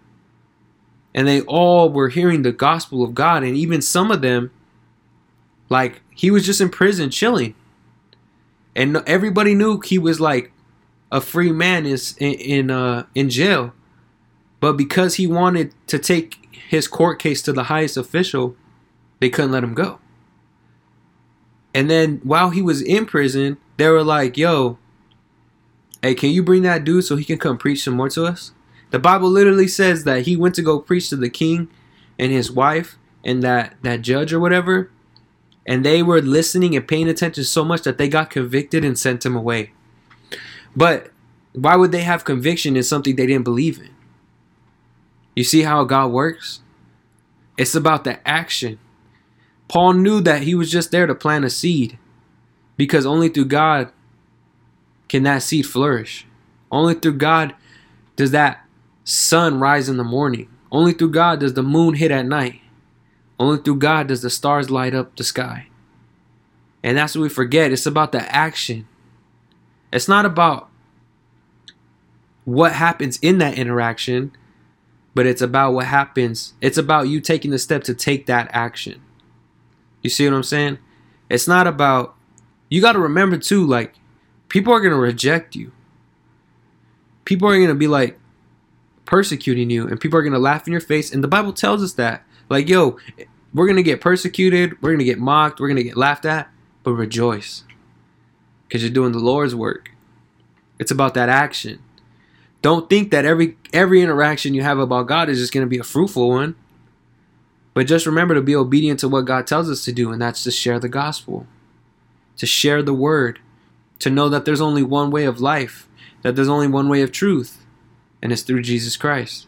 And they all were hearing the gospel of God. And even some of them, like, he was just in prison chilling. And everybody knew he was, like, a free man is in jail. But because he wanted to take his court case to the highest official, they couldn't let him go. And then while he was in prison, they were like, yo, hey, can you bring that dude so he can come preach some more to us? The Bible literally says that he went to go preach to the king and his wife and that judge or whatever. And they were listening and paying attention so much that they got convicted and sent him away. But why would they have conviction in something they didn't believe in? You see how God works? It's about the action. Paul knew that he was just there to plant a seed, because only through God can that seed flourish. Only through God does that sun rise in the morning. Only through God does the moon hit at night. Only through God does the stars light up the sky. And that's what we forget. It's about the action. It's not about what happens in that interaction, but it's about what happens. It's about you taking the step to take that action. You see what I'm saying? It's not about, you got to remember too, like, people are going to reject you. People are going to be, like, persecuting you, and people are going to laugh in your face. And the Bible tells us that, like, yo, we're going to get persecuted. We're going to get mocked. We're going to get laughed at, but rejoice, because you're doing the Lord's work. It's about that action. Don't think that every interaction you have about God is just going to be a fruitful one. But just remember to be obedient to what God tells us to do, and that's to share the gospel, to share the word, to know that there's only one way of life, that there's only one way of truth, and it's through Jesus Christ.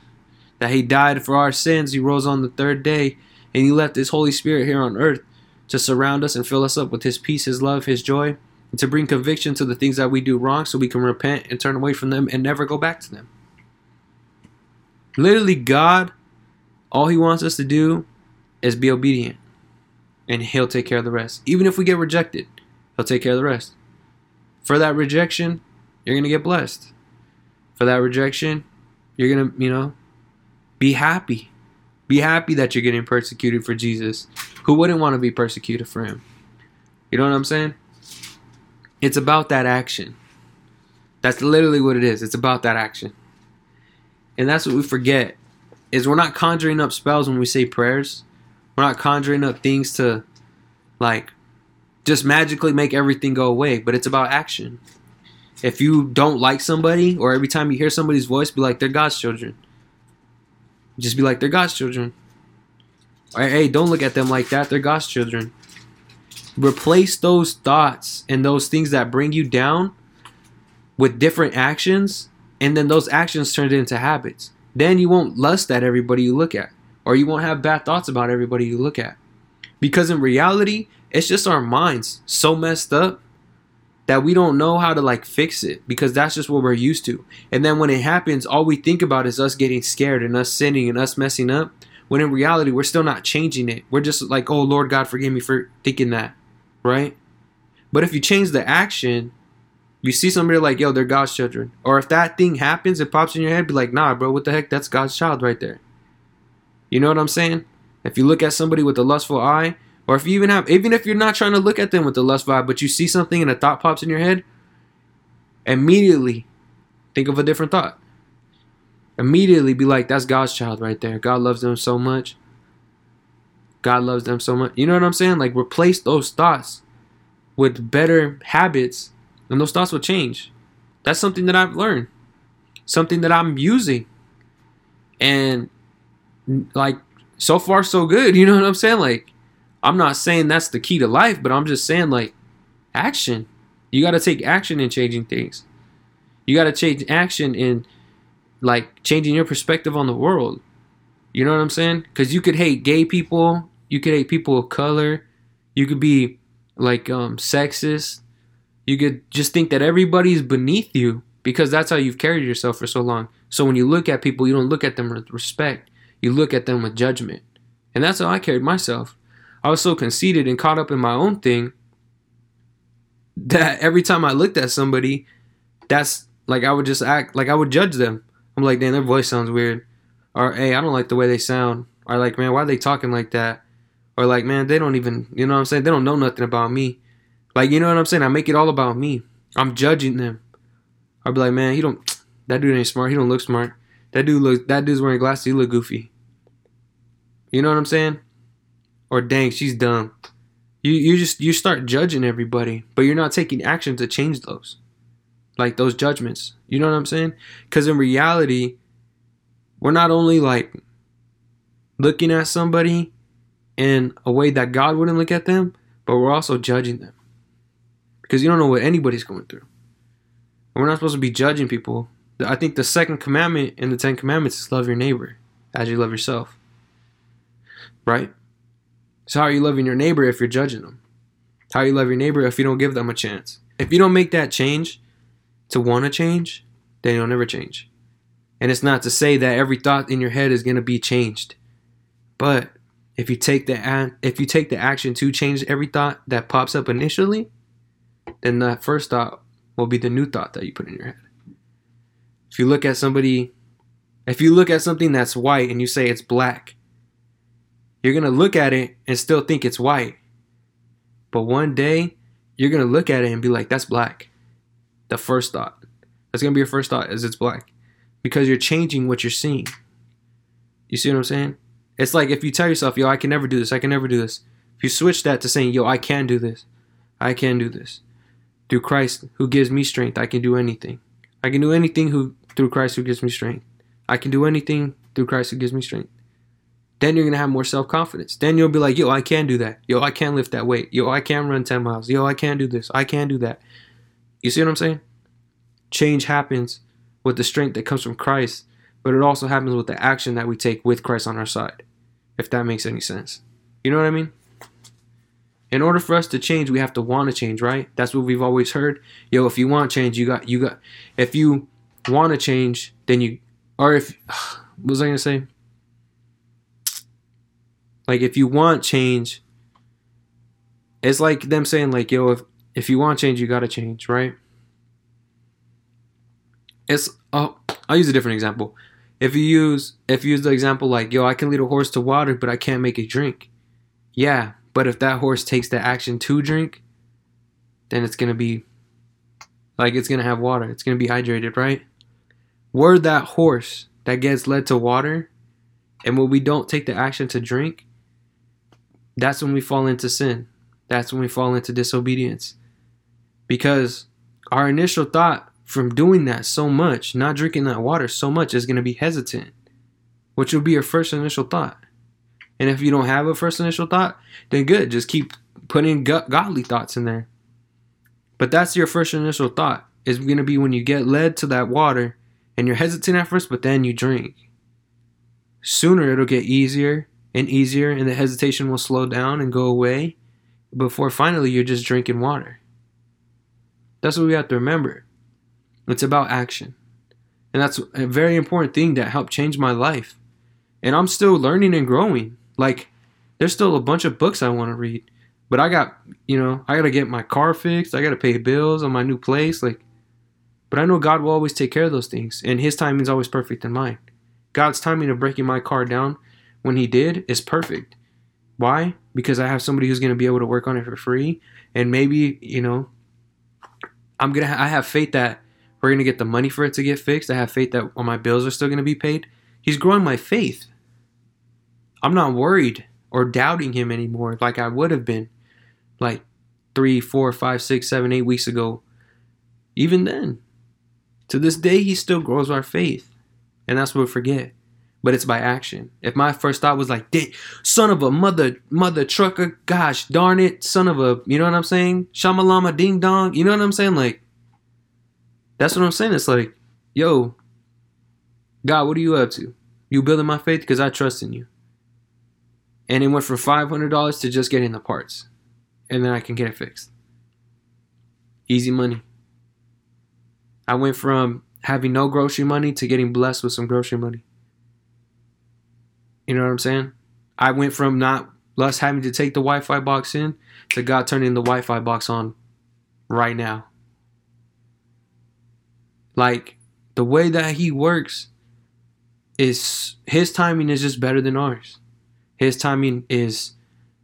That he died for our sins, he rose on the third day, and he left his Holy Spirit here on earth to surround us and fill us up with his peace, his love, his joy, and to bring conviction to the things that we do wrong so we can repent and turn away from them and never go back to them. Literally, God, all he wants us to do is be obedient. and he'll take care of the rest. Even if we get rejected, he'll take care of the rest. For that rejection, you're going to get blessed. For that rejection, you're going to, be happy. Be happy that you're getting persecuted for Jesus. Who wouldn't want to be persecuted for him? You know what I'm saying? It's about that action. That's literally what it is. It's about that action. And that's what we forget, is we're not conjuring up spells when we say prayers. We're not conjuring up things to, just magically make everything go away. But it's about action. If you don't like somebody, or every time you hear somebody's voice, be like, they're God's children. Just be like, they're God's children. Or, hey, don't look at them like that. They're God's children. Replace those thoughts and those things that bring you down with different actions, and then those actions turned into habits. Then you won't lust at everybody you look at, or you won't have bad thoughts about everybody you look at. Because in reality, it's just our minds so messed up that we don't know how to fix it, because that's just what we're used to. And then when it happens, all we think about is us getting scared and us sinning and us messing up, when in reality, we're still not changing it. We're just like, oh, Lord God, forgive me for thinking that, right? But if you change the action, you see somebody like, yo, they're God's children. Or if that thing happens, it pops in your head, be like, nah, bro, what the heck? That's God's child right there. You know what I'm saying? If you look at somebody with a lustful eye, or if you even if you're not trying to look at them with a lustful eye, but you see something and a thought pops in your head, immediately think of a different thought. Immediately be like, that's God's child right there. God loves them so much. God loves them so much. You know what I'm saying? Replace those thoughts with better habits. And those thoughts will change. That's something that I've learned. Something that I'm using. And so far so good. You know what I'm saying? I'm not saying that's the key to life, but I'm just saying action. You got to take action in changing things. You got to change action in changing your perspective on the world. You know what I'm saying? Because you could hate gay people. You could hate people of color. You could be sexist. You could just think that everybody's beneath you because that's how you've carried yourself for so long. So when you look at people, you don't look at them with respect. You look at them with judgment. And that's how I carried myself. I was so conceited and caught up in my own thing that every time I looked at somebody, that's I would just act I would judge them. I'm like, damn, their voice sounds weird. Or, hey, I don't like the way they sound. Or man, why are they talking like that? Or man, they don't even, you know what I'm saying? They don't know nothing about me. You know what I'm saying? I make it all about me. I'm judging them. I'll be like, man, that dude ain't smart. He don't look smart. That dude's wearing glasses. He look goofy. You know what I'm saying? Or dang, she's dumb. You start judging everybody, but you're not taking action to change those. Those judgments. You know what I'm saying? Because in reality, we're not only looking at somebody in a way that God wouldn't look at them, but we're also judging them. Because you don't know what anybody's going through. And we're not supposed to be judging people. I think the second commandment in the 10 commandments is love your neighbor as you love yourself. Right? So how are you loving your neighbor if you're judging them? How you love your neighbor if you don't give them a chance? If you don't make that change to want to change, then you'll never change. And it's not to say that every thought in your head is going to be changed. But if you take the action to change every thought that pops up initially, then that first thought will be the new thought that you put in your head. If you look at something that's white and you say it's black, you're going to look at it and still think it's white. But one day, you're going to look at it and be like, that's black. The first thought. That's going to be your first thought, is it's black. Because you're changing what you're seeing. You see what I'm saying? It's if you tell yourself, yo, I can never do this. I can never do this. If you switch that to saying, yo, I can do this. I can do this. Through Christ who gives me strength, I can do anything. I can do anything through Christ who gives me strength. I can do anything through Christ who gives me strength. Then you're going to have more self-confidence. Then you'll be like, yo, I can do that. Yo, I can lift that weight. Yo, I can run 10 miles. Yo, I can do this. I can do that. You see what I'm saying? Change happens with the strength that comes from Christ, but it also happens with the action that we take with Christ on our side, if that makes any sense. You know what I mean? In order for us to change, we have to want to change, right? That's what we've always heard. Yo, if you want change, you got. If you want to change, then you. Or if, what was I gonna say? If you want change, It's like them saying, like, yo, if you want change, you got to change, right? I'll use a different example. If you use the example like, yo, I can lead a horse to water, but I can't make it drink. Yeah, but if that horse takes the action to drink, then it's going to be, like, it's going to have water. It's going to be hydrated, right? We're that horse that gets led to water, and when we don't take the action to drink, that's when we fall into sin. That's when we fall into disobedience. Because our initial thought from doing that so much, not drinking that water so much, is going to be hesitant, which will be your first initial thought. And if you don't have a first initial thought, then good. Just keep putting godly thoughts in there. But that's your first initial thought. It's going to be when you get led to that water and you're hesitant at first, but then you drink. Sooner it'll get easier and easier, and the hesitation will slow down and go away before finally you're just drinking water. That's what we have to remember. It's about action. And that's a very important thing that helped change my life. And I'm still learning and growing. Like, there's still a bunch of books I want to read. But I got to get my car fixed. I got to pay bills on my new place. But I know God will always take care of those things. And His timing is always perfect than mine. God's timing of breaking my car down when He did is perfect. Why? Because I have somebody who's going to be able to work on it for free. And maybe, I have faith that we're going to get the money for it to get fixed. I have faith that all my bills are still going to be paid. He's growing my faith. I'm not worried or doubting Him anymore like I would have been like 3, 4, 5, 6, 7, 8 weeks ago. Even then, to this day, He still grows our faith. And that's what we forget. But it's by action. If my first thought was like, son of a mother trucker, gosh darn it, son of a, you know what I'm saying? Shamalama ding dong, you know what I'm saying? Like, that's what I'm saying. It's like, yo, God, what are you up to? You building my faith because I trust in you. And it went from $500 to just getting the parts. And then I can get it fixed. Easy money. I went from having no grocery money to getting blessed with some grocery money. You know what I'm saying? I went from not us having to take the Wi-Fi box in to God turning the Wi-Fi box on right now. Like, the way that He works is, His timing is just better than ours. His timing is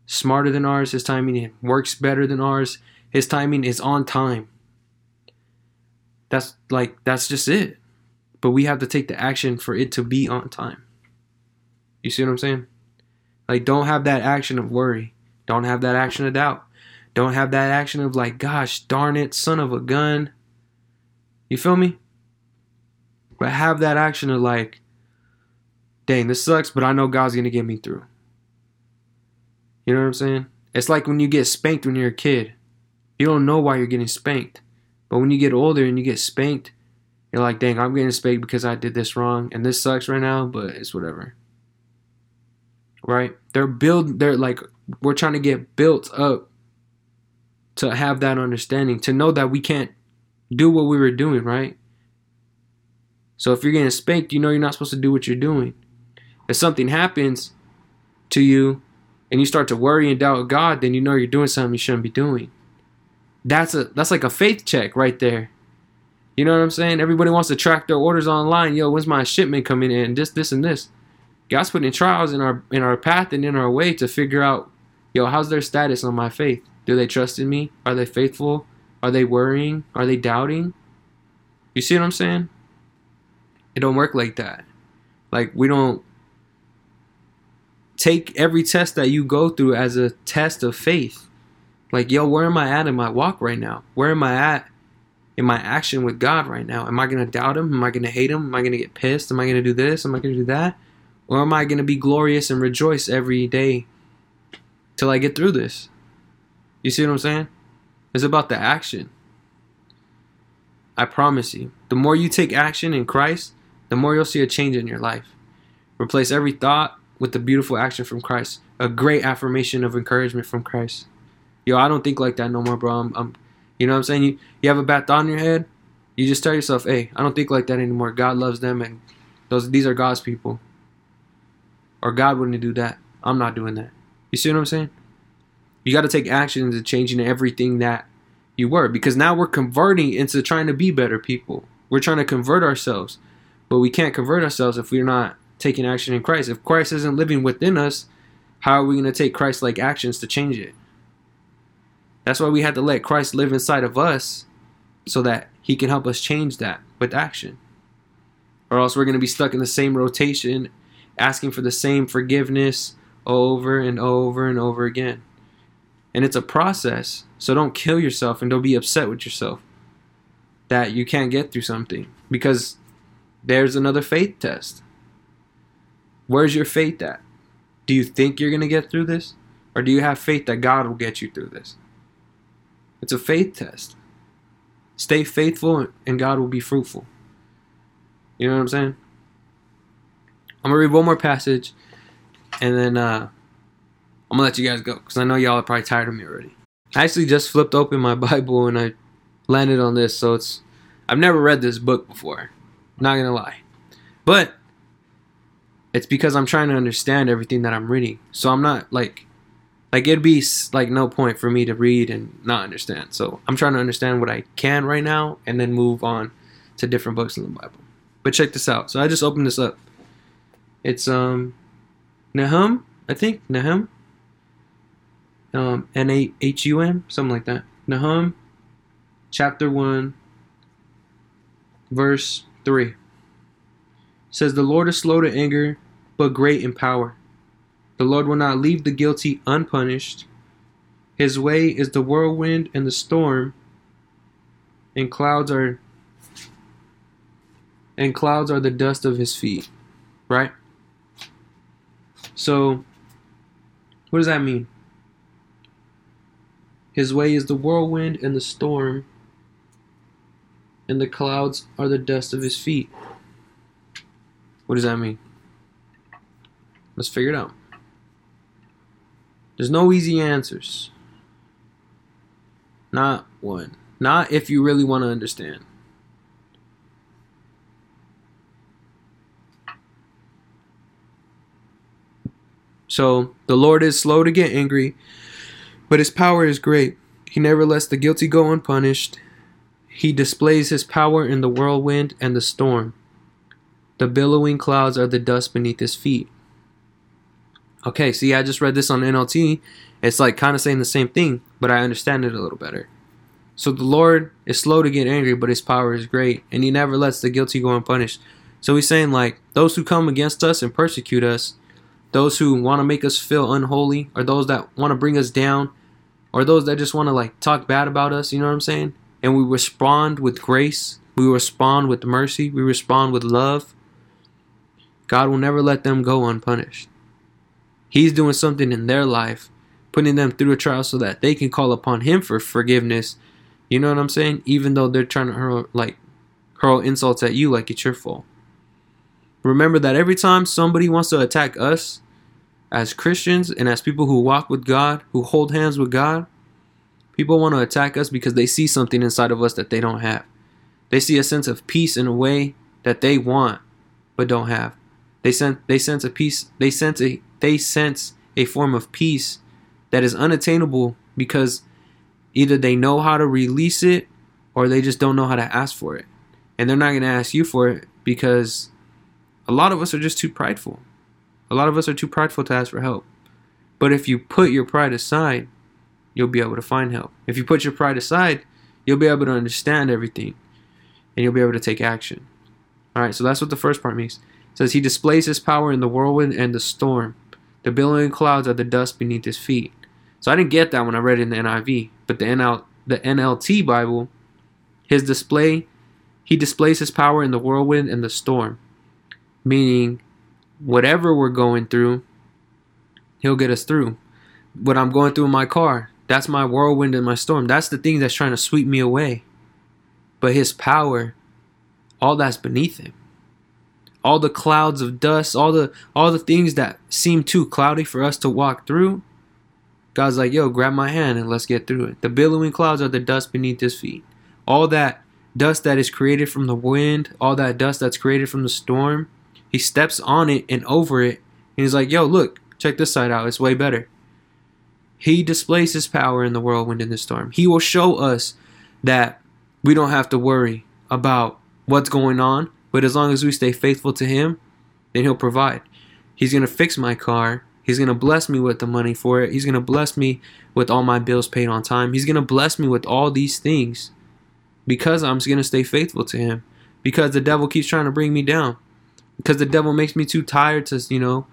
smarter than ours. His timing works better than ours. His timing is on time. That's just it. But we have to take the action for it to be on time. You see what I'm saying? Like, don't have that action of worry. Don't have that action of doubt. Don't have that action of like, gosh darn it, son of a gun. You feel me? But have that action of like, dang, this sucks, but I know God's going to get me through. You know what I'm saying? It's like when you get spanked when you're a kid. You don't know why you're getting spanked. But when you get older and you get spanked, you're like, dang, I'm getting spanked because I did this wrong. And this sucks right now, but it's whatever. Right? We're trying to get built up to have that understanding, to know that we can't do what we were doing, right? So if you're getting spanked, you know you're not supposed to do what you're doing. If something happens to you and you start to worry and doubt God, then you know you're doing something you shouldn't be doing. That's like a faith check right there. You know what I'm saying? Everybody wants to track their orders online. Yo, when's my shipment coming in? This, and this. God's putting trials in our path and in our way to figure out, yo, how's their status on my faith? Do they trust in me? Are they faithful? Are they worrying? Are they doubting? You see what I'm saying? It don't work like that. Like, we don't take every test that you go through as a test of faith. Like, yo, where am I at in my walk right now? Where am I at in my action with God right now? Am I going to doubt Him? Am I going to hate Him? Am I going to get pissed? Am I going to do this? Am I going to do that? Or am I going to be glorious and rejoice every day till I get through this? You see what I'm saying? It's about the action. I promise you. The more you take action in Christ, the more you'll see a change in your life. Replace every thought with the beautiful action from Christ. A great affirmation of encouragement from Christ. Yo, I don't think like that no more, bro. You know what I'm saying? You have a bad thought in your head. You just tell yourself, hey, I don't think like that anymore. God loves them, and these are God's people. Or God wouldn't do that. I'm not doing that. You see what I'm saying? You got to take action into changing everything that you were, because now we're converting into trying to be better people. We're trying to convert ourselves, but we can't convert ourselves if we're not taking action in Christ. If Christ isn't living within us, how are we going to take Christ-like actions to change it? That's why we had to let Christ live inside of us so that he can help us change that with action. Or else we're going to be stuck in the same rotation, asking for the same forgiveness over and over and over again. And it's a process, so don't kill yourself and don't be upset with yourself that you can't get through something, because there's another faith test. Where's your faith at? Do you think you're going to get through this? Or do you have faith that God will get you through this? It's a faith test. Stay faithful and God will be fruitful. You know what I'm saying? I'm going to read one more passage and then I'm going to let you guys go, because I know y'all are probably tired of me already. I actually just flipped open my Bible and I landed on this, so it's... I've never read this book before. Not going to lie. But it's because I'm trying to understand everything that I'm reading. So I'm not like it'd be like no point for me to read and not understand. So I'm trying to understand what I can right now and then move on to different books in the Bible. But check this out. So I just opened this up. It's Nahum, I think. Nahum. Nahum, something like that. Nahum, chapter 1, verse 3. It says, "The Lord is slow to anger, but great in power. The Lord will not leave the guilty unpunished. His way is the whirlwind and the storm, and clouds are the dust of his feet." Right? So, what does that mean? His way is the whirlwind and the storm, and the clouds are the dust of his feet. What does that mean? Let's figure it out. There's no easy answers. Not one. Not if you really want to understand. So, the Lord is slow to get angry, but his power is great. He never lets the guilty go unpunished. He displays his power in the whirlwind and the storm. The billowing clouds are the dust beneath his feet. Okay, see, I just read this on NLT. It's like kind of saying the same thing, but I understand it a little better. So the Lord is slow to get angry, but his power is great, and he never lets the guilty go unpunished. So he's saying, like, those who come against us and persecute us, those who want to make us feel unholy, or those that want to bring us down, or those that just want to, like, talk bad about us, you know what I'm saying? And we respond with grace. We respond with mercy. We respond with love. God will never let them go unpunished. He's doing something in their life, putting them through a trial so that they can call upon him for forgiveness. You know what I'm saying? Even though they're trying to hurl insults at you like it's your fault. Remember that every time somebody wants to attack us as Christians and as people who walk with God, who hold hands with God, people want to attack us because they see something inside of us that they don't have. They see a sense of peace in a way that they want but don't have. They sense a form of peace that is unattainable because either they know how to release it or they just don't know how to ask for it. And they're not going to ask you for it because a lot of us are just too prideful. A lot of us are too prideful to ask for help. But if you put your pride aside, you'll be able to find help. If you put your pride aside, you'll be able to understand everything and you'll be able to take action. All right, so that's what the first part means. It says he displays his power in the whirlwind and the storm. The billowing clouds are the dust beneath his feet. So I didn't get that when I read it in the NIV, but the NLT Bible, he displays his power in the whirlwind and the storm, meaning whatever we're going through, he'll get us through. What I'm going through in my car, that's my whirlwind and my storm. That's the thing that's trying to sweep me away. But his power, all that's beneath him. All the clouds of dust, all the things that seem too cloudy for us to walk through, God's like, yo, grab my hand and let's get through it. The billowing clouds are the dust beneath his feet. All that dust that is created from the wind, all that dust that's created from the storm, he steps on it and over it, and he's like, yo, look, check this side out, it's way better. He displays his power in the whirlwind in the storm. He will show us that we don't have to worry about what's going on, but as long as we stay faithful to him, then he'll provide. He's going to fix my car. He's going to bless me with the money for it. He's going to bless me with all my bills paid on time. He's going to bless me with all these things because I'm going to stay faithful to him, because the devil keeps trying to bring me down, because the devil makes me too tired to,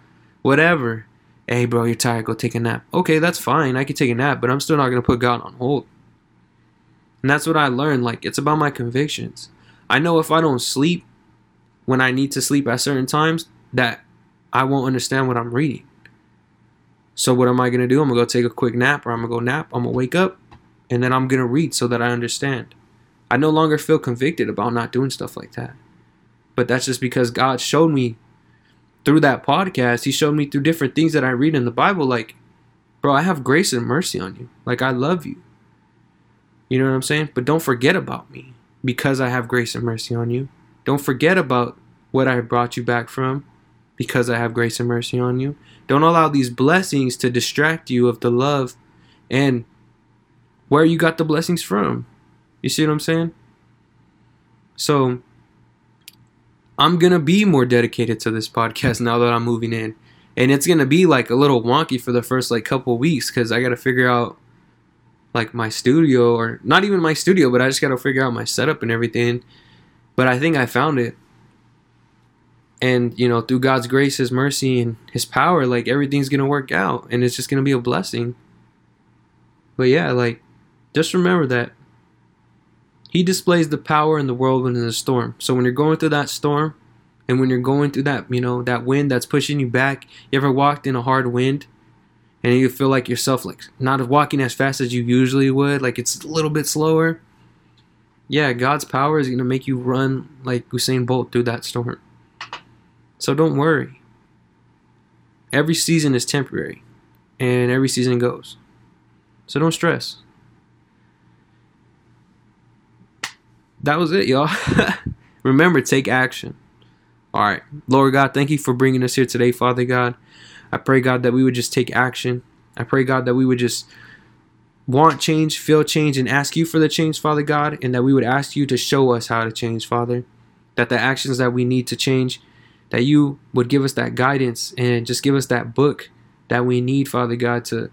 whatever. Hey, bro, you're tired. Go take a nap. Okay, that's fine. I can take a nap, but I'm still not going to put God on hold. And that's what I learned. It's about my convictions. I know if I don't sleep when I need to sleep at certain times, that I won't understand what I'm reading. So what am I going to do? I'm going to go take a quick nap, or I'm going to go nap. I'm going to wake up, and then I'm going to read so that I understand. I no longer feel convicted about not doing stuff like that. But that's just because God showed me through that podcast. He showed me through different things that I read in the Bible. Bro, I have grace and mercy on you. I love you. You know what I'm saying? But don't forget about me because I have grace and mercy on you. Don't forget about what I brought you back from because I have grace and mercy on you. Don't allow these blessings to distract you of the love and where you got the blessings from. You see what I'm saying? So I'm going to be more dedicated to this podcast now that I'm moving in. And it's going to be a little wonky for the first couple weeks because I got to figure out my studio, or not even my studio, but I just got to figure out my setup and everything. But I think I found it. And, through God's grace, his mercy, and his power, everything's going to work out. And it's just going to be a blessing. But yeah, just remember that he displays the power in the whirlwind and the storm. So when you're going through that storm, and when you're going through that, that wind that's pushing you back, you ever walked in a hard wind and you feel yourself, not walking as fast as you usually would, it's a little bit slower? Yeah, God's power is going to make you run like Usain Bolt through that storm. So don't worry. Every season is temporary, and every season goes. So don't stress. That was it, y'all. Remember, take action. All right. Lord God, thank you for bringing us here today, Father God. I pray, God, that we would just take action. I pray, God, that we would just want change, feel change, and ask you for the change, Father God, and that we would ask you to show us how to change, Father, that the actions that we need to change, that you would give us that guidance and just give us that book that we need, Father God, to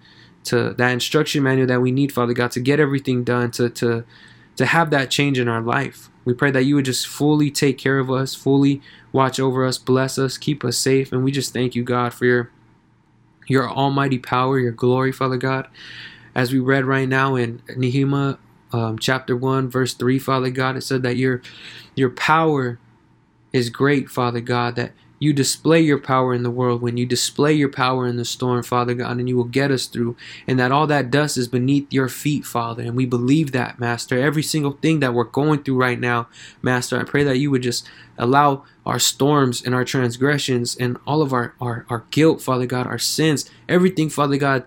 that instruction manual that we need, Father God, to get everything done, to have that change in our life. We pray that you would just fully take care of us, fully watch over us, bless us, keep us safe. And we just thank you, God, for your almighty power, your glory, Father God. As we read right now in Nehemiah chapter 1, verse 3, Father God, it said that your power is great, Father God, that you display your power in the world when you display your power in the storm, Father God, and you will get us through, and that all that dust is beneath your feet, Father, and we believe that, Master. Every single thing that we're going through right now, Master, I pray that you would just allow our storms and our transgressions and all of our guilt, Father God, our sins, everything, Father God,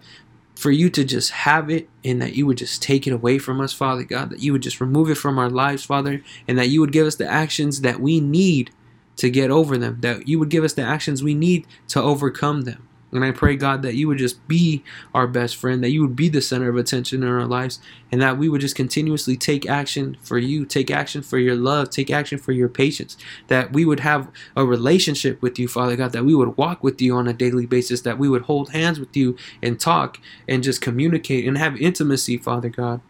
for you to just have it, and that you would just take it away from us, Father God, that you would just remove it from our lives, Father, and that you would give us the actions that we need to get over them, that you would give us the actions we need to overcome them. And I pray, God, that you would just be our best friend, that you would be the center of attention in our lives, and that we would just continuously take action for you, take action for your love, take action for your patience, that we would have a relationship with you, Father God, that we would walk with you on a daily basis, that we would hold hands with you and talk and just communicate and have intimacy, Father God.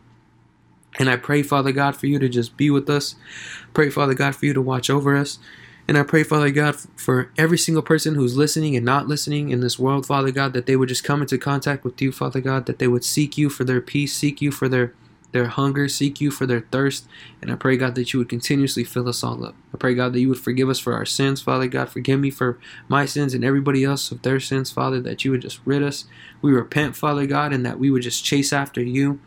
And I pray, Father God, for you to just be with us. Pray, Father God, for you to watch over us. And I pray, Father God, for every single person who's listening and not listening in this world, Father God, that they would just come into contact with you, Father God, that they would seek you for their peace, seek you for their hunger, seek you for their thirst. And I pray, God, that you would continuously fill us all up. I pray, God, that you would forgive us for our sins, Father God. Forgive me for my sins and everybody else of their sins, Father, that you would just rid us. We repent, Father God, and that we would just chase after you.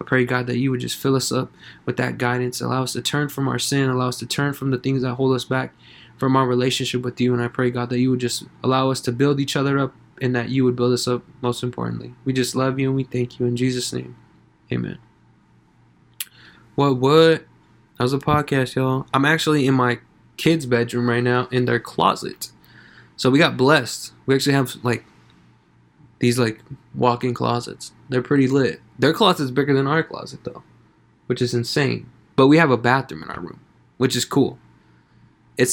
I pray, God, that you would just fill us up with that guidance. Allow us to turn from our sin. Allow us to turn from the things that hold us back from our relationship with you. And I pray, God, that you would just allow us to build each other up, and that you would build us up most importantly. We just love you and we thank you in Jesus' name. Amen. What? That was a podcast, y'all. I'm actually in my kids' bedroom right now in their closet. So we got blessed. We actually have these like walk-in closets. They're pretty lit. Their closet's bigger than our closet though, which is insane. But we have a bathroom in our room, which is cool. It's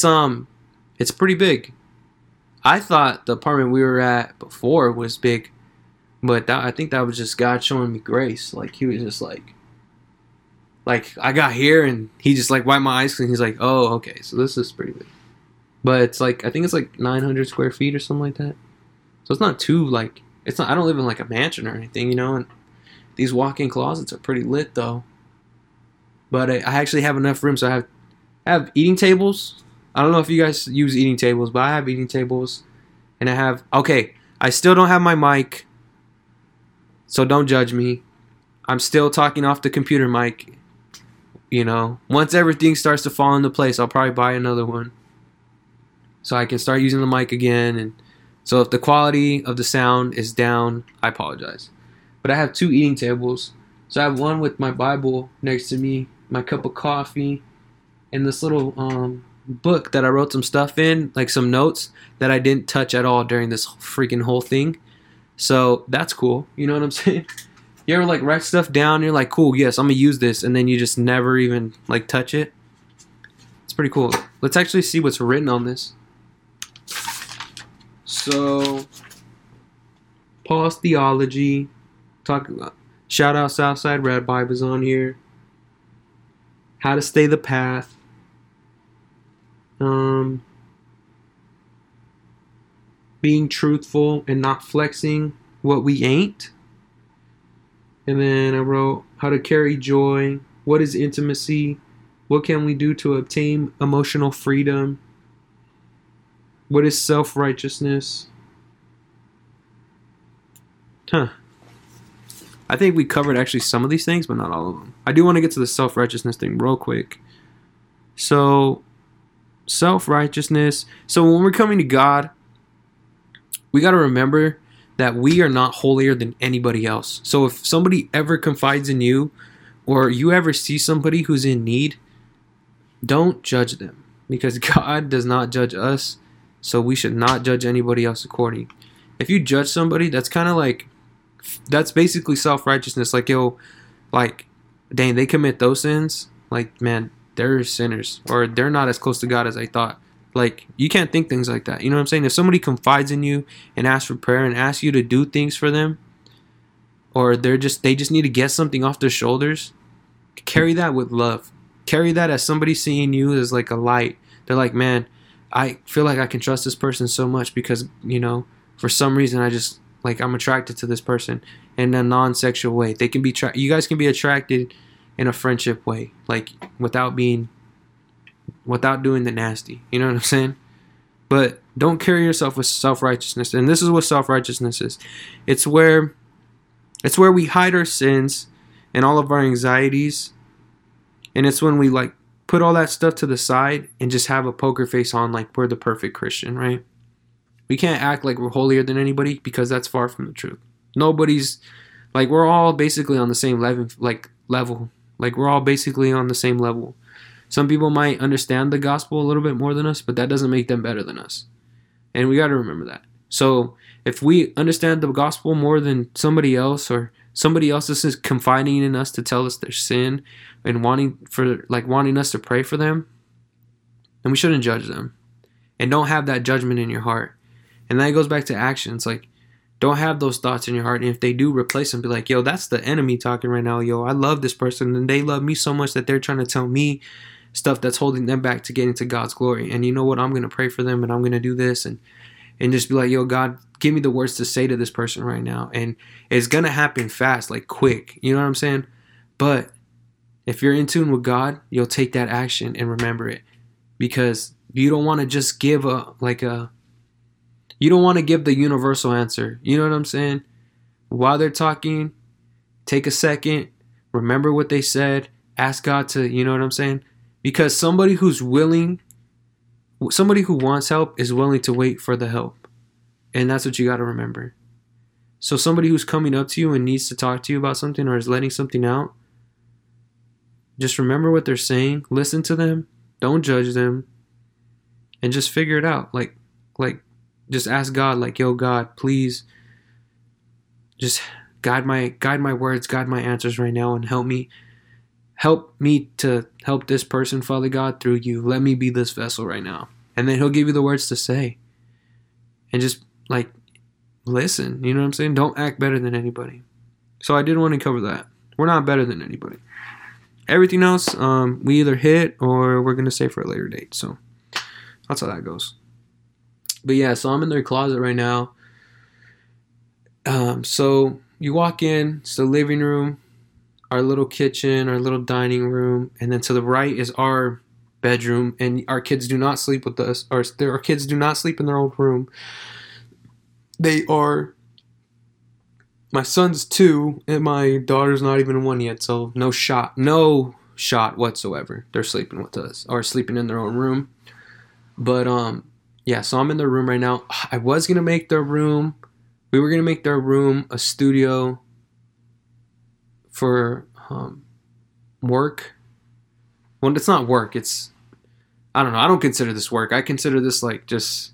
pretty big. I thought the apartment we were at before was big, but I think that was just God showing me grace. Like, he was just like I got here and he just like wiped my eyes and he's like, oh, okay, so this is pretty big. But it's like, I think it's like 900 square feet or something like that. So it's not too like, it's not, I don't live in like a mansion or anything, you know, and these walk-in closets are pretty lit though. But I actually have enough room, so I have eating tables. I don't know if you guys use eating tables, but I have eating tables. And I have... Okay, I still don't have my mic, so don't judge me. I'm still talking off the computer mic. You know, once everything starts to fall into place, I'll probably buy another one, so I can start using the mic again. And so if the quality of the sound is down, I apologize. But I have two eating tables. So I have one with my Bible next to me, my cup of coffee, and this little... book that I wrote some stuff in, like some notes that I didn't touch at all during this freaking whole thing. So that's cool. You know what I'm saying? You ever like write stuff down and you're like, cool, yes, I'm gonna use this, and then you just never even like touch it? It's pretty cool. Let's actually see what's written on this. So Paul's theology, talking about shout out Southside Rabbi was on here. How to stay the path. Being truthful and not flexing what we ain't. And then I wrote how to carry joy. What is intimacy? What can we do to obtain emotional freedom? What is self-righteousness? I think we covered actually some of these things, but not all of them. I do want to get to the self-righteousness thing real quick. So self-righteousness. So when we're coming to God, we got to remember that we are not holier than anybody else. So if somebody ever confides in you, or you ever see somebody who's in need, don't judge them, because God does not judge us, so we should not judge anybody else according. If you judge somebody, that's kind of like, that's basically self-righteousness. Like, yo, like, dang, they commit those sins, like, man, they're sinners, or they're not as close to God as I thought. Like, you can't think things like that. You know what I'm saying? If somebody confides in you and asks for prayer and asks you to do things for them, or they just need to get something off their shoulders, carry that with love. Carry that as somebody seeing you as like a light. They're like, man, I feel like I can trust this person so much because, you know, for some reason I just like, I'm attracted to this person in a non-sexual way. They can be you guys can be attracted in a friendship way, like without doing the nasty, you know what I'm saying? But don't carry yourself with self-righteousness. And this is what self-righteousness is. It's where we hide our sins and all of our anxieties, and it's when we like put all that stuff to the side and just have a poker face on, like we're the perfect Christian, right? We can't act like we're holier than anybody, because that's far from the truth. Nobody's like, we're all basically on the same level. Like, we're all basically on the same level. Some people might understand the gospel a little bit more than us, but that doesn't make them better than us. And we got to remember that. So if we understand the gospel more than somebody else, or somebody else is confiding in us to tell us their sin and wanting us to pray for them, then we shouldn't judge them. And don't have that judgment in your heart. And that goes back to actions. Like, don't have those thoughts in your heart. And if they do, replace them. Be like, yo, that's the enemy talking right now. Yo, I love this person, and they love me so much that they're trying to tell me stuff that's holding them back to getting to God's glory. And you know what? I'm going to pray for them, and I'm going to do this. And just be like, yo, God, give me the words to say to this person right now. And it's going to happen fast, like quick. You know what I'm saying? But if you're in tune with God, you'll take that action and remember it. Because you don't want to just give you don't want to give the universal answer. You know what I'm saying? While they're talking, take a second, remember what they said, ask God to, you know what I'm saying? Because somebody who wants help is willing to wait for the help. And that's what you got to remember. So somebody who's coming up to you and needs to talk to you about something, or is letting something out, just remember what they're saying, listen to them, don't judge them, and just figure it out. Like, just ask God, like, yo, God, please Just guide my words, guide my answers right now, and help me to help this person, Father God, through you. Let me be this vessel right now. And then he'll give you the words to say. And just, like, listen. You know what I'm saying? Don't act better than anybody. So I did want to cover that. We're not better than anybody. Everything else, we either hit or we're going to save for a later date. So that's how that goes. But yeah, so I'm in their closet right now. So you walk in, it's the living room, our little kitchen, our little dining room, and then to the right is our bedroom, and our kids do not sleep with us, or our kids do not sleep in their own room. They are, my son's 2, and my daughter's not even 1 yet, so no shot whatsoever. They're sleeping with us, or sleeping in their own room. But, yeah, so I'm in their room right now. I was going to make their room, we were going to make their room a studio for work. Well, it's not work. It's, I don't know. I don't consider this work. I consider this like just,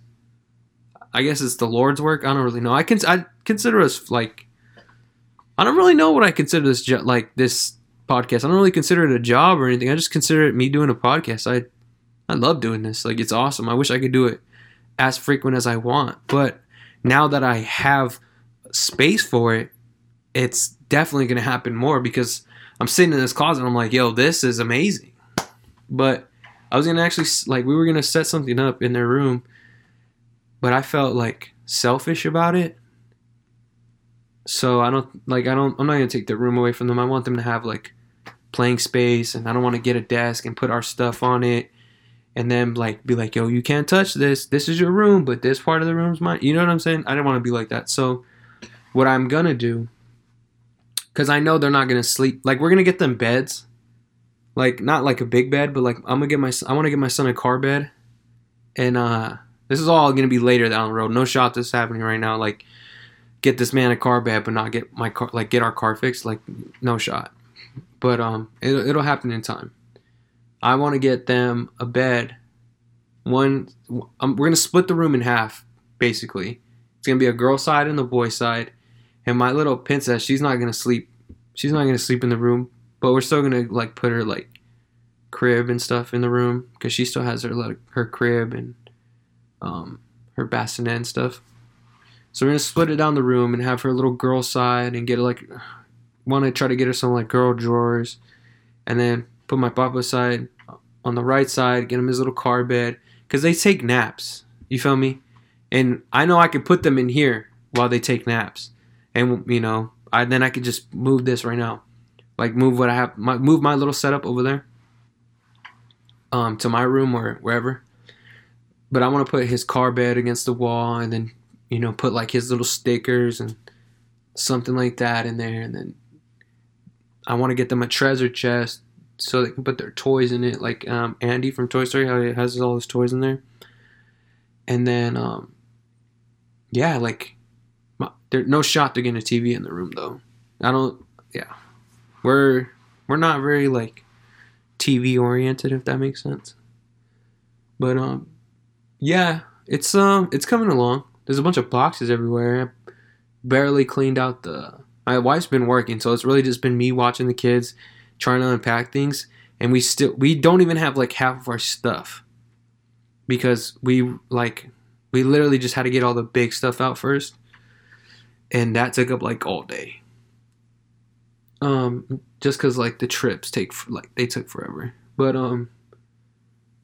I guess it's the Lord's work. I don't really know. I consider us like, I don't really know what I consider this, like this podcast. I don't really consider it a job or anything. I just consider it me doing a podcast. I love doing this. Like, it's awesome. I wish I could do it as frequent as I want. But now that I have space for it, it's definitely going to happen more, because I'm sitting in this closet and I'm like, yo, this is amazing. But I was going to actually, like, we were going to set something up in their room, but I felt like selfish about it. So I'm not going to take their room away from them. I want them to have like playing space, and I don't want to get a desk and put our stuff on it. And then, like, be like, yo, you can't touch this. This is your room, but this part of the room's mine. You know what I'm saying? I didn't want to be like that. So what I'm going to do, because I know they're not going to sleep. Like, we're going to get them beds. Like, not like a big bed, but, like, I want to get my son a car bed. And this is all going to be later down the road. No shot this is happening right now. Like, get this man a car bed, but not get my car, like, get our car fixed. Like, no shot. But it'll happen in time. I want to get them a bed. We're going to split the room in half, basically. It's going to be a girl side and the boy side. And my little princess, she's not going to sleep. She's not going to sleep in the room. But we're still going to, like, put her, like, crib and stuff in the room. Because she still has her, like, her crib and her bassinet and stuff. So we're going to split it down the room and have her little girl side. And get, like, want to try to get her some, like, girl drawers. And then put my papa's side on the right side, get him his little car bed, because they take naps, you feel me? And I know I could put them in here while they take naps, and, you know, then I could just move this right now, like move what I have, move my little setup over there to my room or wherever, but I want to put his car bed against the wall, and then, you know, put like his little stickers and something like that in there, and then I want to get them a treasure chest, so they can put their toys in it, like Andy from Toy Story, how he has all his toys in there. And then, yeah, like, no shot they're getting a TV in the room, though. Yeah. We're not very, like, TV-oriented, if that makes sense. But, yeah, it's coming along. There's a bunch of boxes everywhere. I barely cleaned out my wife's been working, so it's really just been me watching the kids, trying to unpack things, and we don't even have like half of our stuff, because we literally just had to get all the big stuff out first, and that took up like all day, just because like the trips took forever. But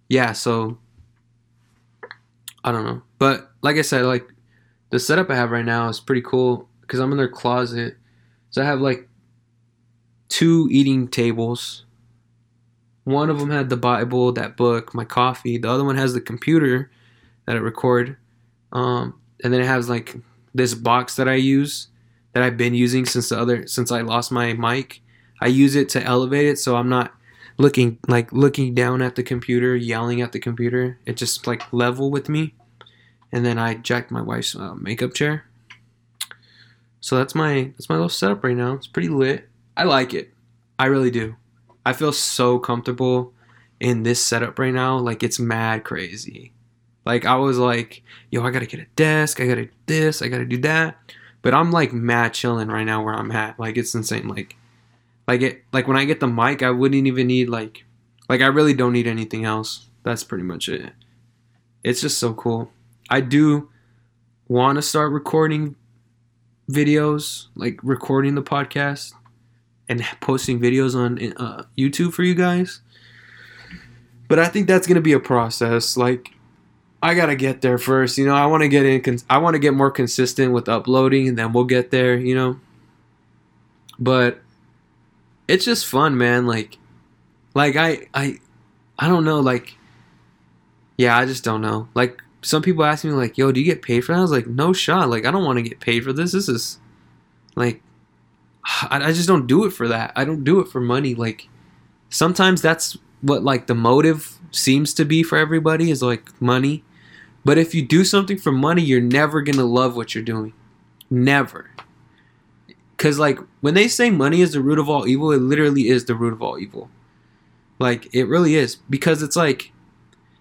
yeah, so I don't know, but like I said, like the setup I have right now is pretty cool, because I'm in their closet, so I have like 2 eating tables. One of them had the Bible, that book, my coffee. The other one has the computer that I record. And then it has like this box that I use, that I've been using since I lost my mic. I use it to elevate it, so I'm not looking down at the computer, yelling at the computer. It just like level with me. And then I jacked my wife's makeup chair. So that's my little setup right now. It's pretty lit. I like it. I really do. I feel so comfortable in this setup right now. Like, it's mad crazy. Like, I was like, yo, I gotta get a desk. I gotta do this. I gotta do that. But I'm like mad chilling right now where I'm at. Like, it's insane. Like when I get the mic, I wouldn't even need like I really don't need anything else. That's pretty much it. It's just so cool. I do want to start recording videos, like recording the podcast and posting videos on YouTube for you guys. But I think that's going to be a process. Like, I got to get there first, you know. I want to get in. I want to get more consistent with uploading, and then we'll get there, you know. But it's just fun, man. Like I don't know. Like, yeah, I just don't know. Like, some people ask me, like, yo, do you get paid for that? I was like, no shot. Like, I don't want to get paid for this. This is, like, I just don't do it for that. I don't do it for money. Like, sometimes that's what, like, the motive seems to be for everybody is, like, money. But if you do something for money, you're never going to love what you're doing. Never. Because, like, when they say money is the root of all evil, it literally is the root of all evil. Like, it really is. Because it's, like,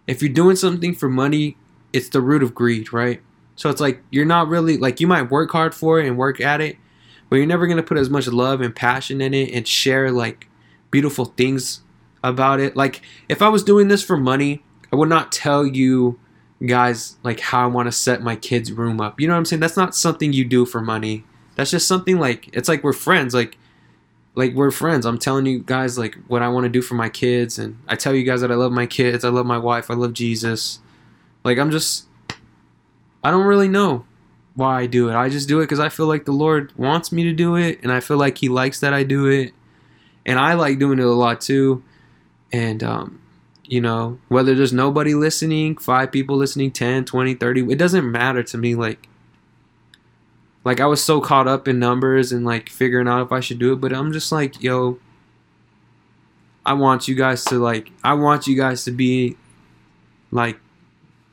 if you're doing something for money, it's the root of greed, right? So it's, like, you're not really, like, you might work hard for it and work at it, but you're never going to put as much love and passion in it and share, like, beautiful things about it. Like, if I was doing this for money, I would not tell you guys, like, how I want to set my kids' room up. You know what I'm saying? That's not something you do for money. That's just something, like, it's like we're friends. Like we're friends. I'm telling you guys, like, what I want to do for my kids, and I tell you guys that I love my kids, I love my wife, I love Jesus. Like, I don't really know why I do it. I just do it because I feel like the Lord wants me to do it, and I feel like He likes that I do it, and I like doing it a lot too. And, you know, whether there's nobody listening, 5 people listening, 10, 20, 30, it doesn't matter to me. Like I was so caught up in numbers and like figuring out if I should do it. But I'm just like, yo, I want you guys to be like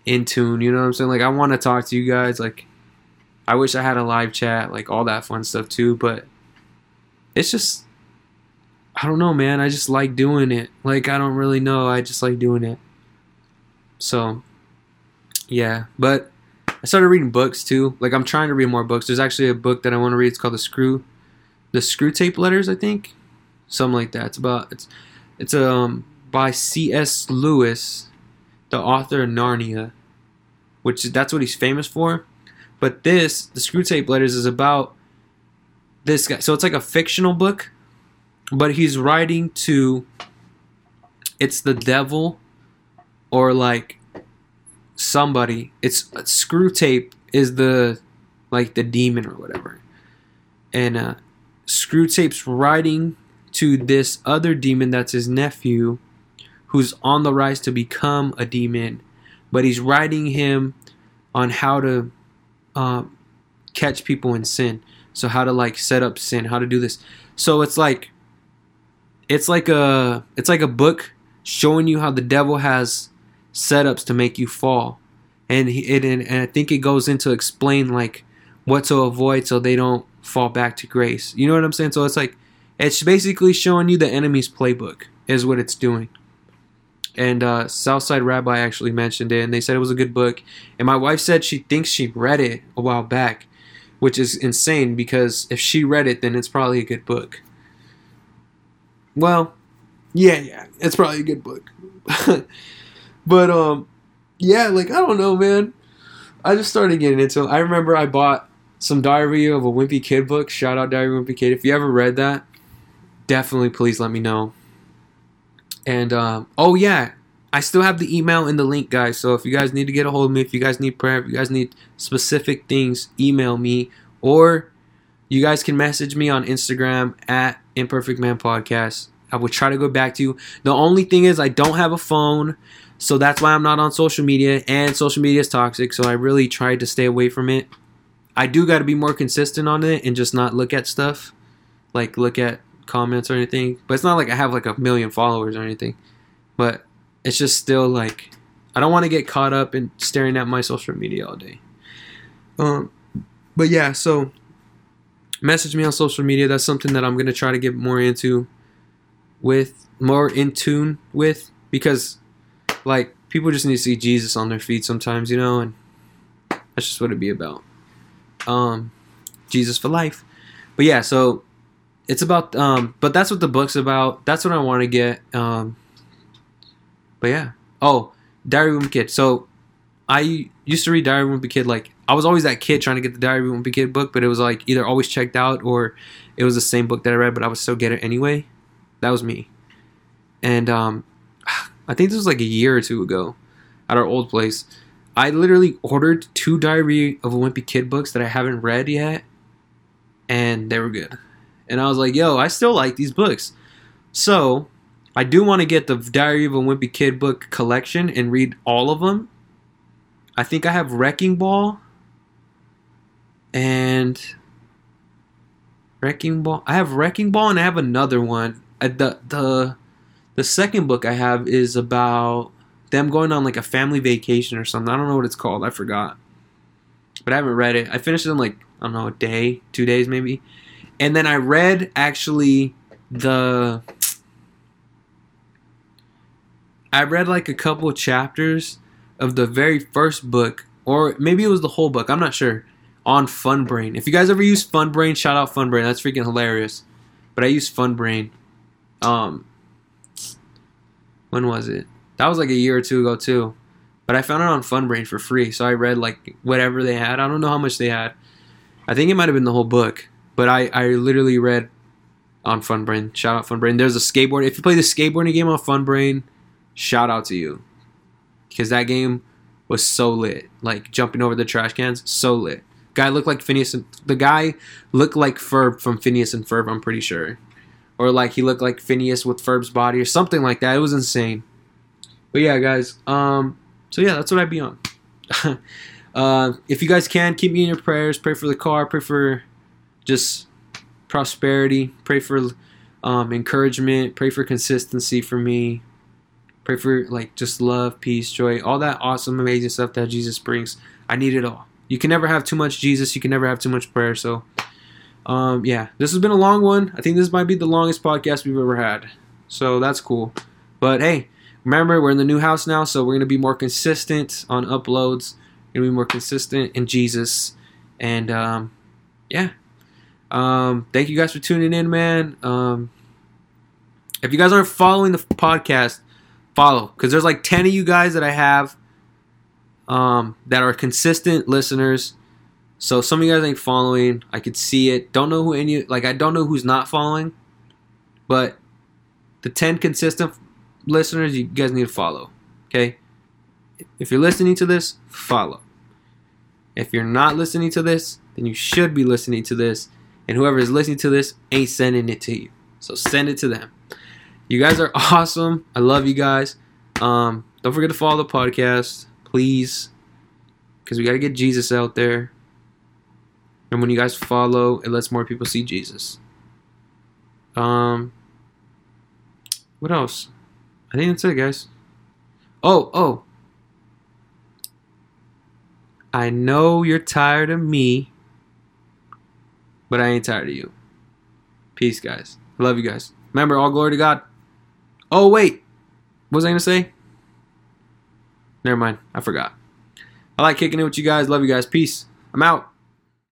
in tune. You know what I'm saying? Like, I want to talk to you guys. Like, I wish I had a live chat, like all that fun stuff too. But it's just, I don't know, man. I just like doing it. Like, I don't really know. I just like doing it. So, yeah. But I started reading books, too. Like, I'm trying to read more books. There's actually a book that I want to read. It's called The Screwtape Letters, I think. Something like that. It's by C. S. Lewis, the author of Narnia, which that's what he's famous for. But The Screwtape Letters, is about this guy. So it's like a fictional book. But he's writing to, it's the devil or like somebody. It's screw tape is the demon or whatever. And screw tape's writing to this other demon that's his nephew who's on the rise to become a demon. But he's writing him on how to catch people in sin. So how to like set up sin, how to do this. So it's like, It's like a book showing you how the devil has setups to make you fall, and I think it goes into explain like what to avoid so they don't fall back to grace. You know what I'm saying? So it's like it's basically showing you the enemy's playbook is what it's doing. And Southside Rabbi actually mentioned it, and they said it was a good book. And my wife said she thinks she read it a while back, which is insane because if she read it, then it's probably a good book. Well, yeah, it's probably a good book. But, yeah, like, I don't know, man. I just started getting into it. I remember I bought some Diary of a Wimpy Kid book. Shout out Diary of a Wimpy Kid. If you ever read that, definitely please let me know. And, oh, yeah, I still have the email and the link, guys. So if you guys need to get a hold of me, if you guys need prayer, if you guys need specific things, email me. Or you guys can message me on Instagram at Imperfect Man Podcast. I will try to go back to you. The only thing is I don't have a phone, so that's why I'm not on social media, and social media is toxic, so I really tried to stay away from it. I do got to be more consistent on it and just not look at stuff, like look at comments or anything. But it's not like I have like 1 million followers or anything, but it's just still like I don't want to get caught up in staring at my social media all day. But yeah, so message me on social media. That's something that I'm going to try to get more in tune with, because like people just need to see Jesus on their feet sometimes, you know, and that's just what it'd be about. Jesus for life. But yeah, so it's about, but that's what the book's about. That's what I want to get. But yeah. Oh, Diary of a Wimpy Kid. So I used to read Diary of a Wimpy Kid. Like, I was always that kid trying to get the Diary of a Wimpy Kid book, but it was like either always checked out or it was the same book that I read, but I would still get it anyway. That was me. And I think this was like a year or two ago at our old place. I literally ordered 2 Diary of a Wimpy Kid books that I haven't read yet, and they were good. And I was like, yo, I still like these books. So I do want to get the Diary of a Wimpy Kid book collection and read all of them. I think I have Wrecking Ball. I have Wrecking Ball, and I have another one. The second book I have is about them going on like a family vacation or something. I don't know what it's called. I forgot. But I haven't read it. I finished it in like, I don't know, a day, 2 days maybe. And then I read actually I read like a couple of chapters of the very first book, or maybe it was the whole book, I'm not sure, on Funbrain. If you guys ever use Funbrain, shout out Funbrain. That's freaking hilarious. But I use Funbrain. When was it? That was like a year or two ago too. But I found it on Funbrain for free, so I read like whatever they had. I don't know how much they had. I think it might have been the whole book. But I literally read on Funbrain. Shout out Funbrain. There's a skateboard. If you play the skateboarding game on Funbrain, shout out to you. Because that game was so lit. Like, jumping over the trash cans, so lit. The guy looked like Ferb from Phineas and Ferb, I'm pretty sure. Or like he looked like Phineas with Ferb's body or something like that. It was insane. But yeah, guys. So yeah, that's what I'd be on. If you guys can, keep me in your prayers. Pray for the car. Pray for just prosperity. Pray for encouragement. Pray for consistency for me. Pray for like just love, peace, joy. All that awesome, amazing stuff that Jesus brings. I need it all. You can never have too much Jesus. You can never have too much prayer. So yeah, this has been a long one. I think this might be the longest podcast we've ever had. So that's cool. But hey, remember, we're in the new house now, so we're going to be more consistent on uploads. We're going to be more consistent in Jesus. And yeah. Thank you guys for tuning in, man. If you guys aren't following the podcast, follow. Because there's like 10 of you guys that I have that are consistent listeners. So some of you guys ain't following. I could see it. Don't know who any, like, I don't know who's not following. But the 10 consistent listeners, you guys need to follow. Okay? If you're listening to this, follow. If you're not listening to this, then you should be listening to this. And whoever is listening to this ain't sending it to you. So send it to them. You guys are awesome. I love you guys. Don't forget to follow the podcast, please. Because we got to get Jesus out there. And when you guys follow, it lets more people see Jesus. What else? I think that's it, guys. Oh. I know you're tired of me, but I ain't tired of you. Peace, guys. I love you guys. Remember, all glory to God. Oh, wait. What was I going to say? Never mind. I forgot. I like kicking it with you guys. Love you guys. Peace. I'm out.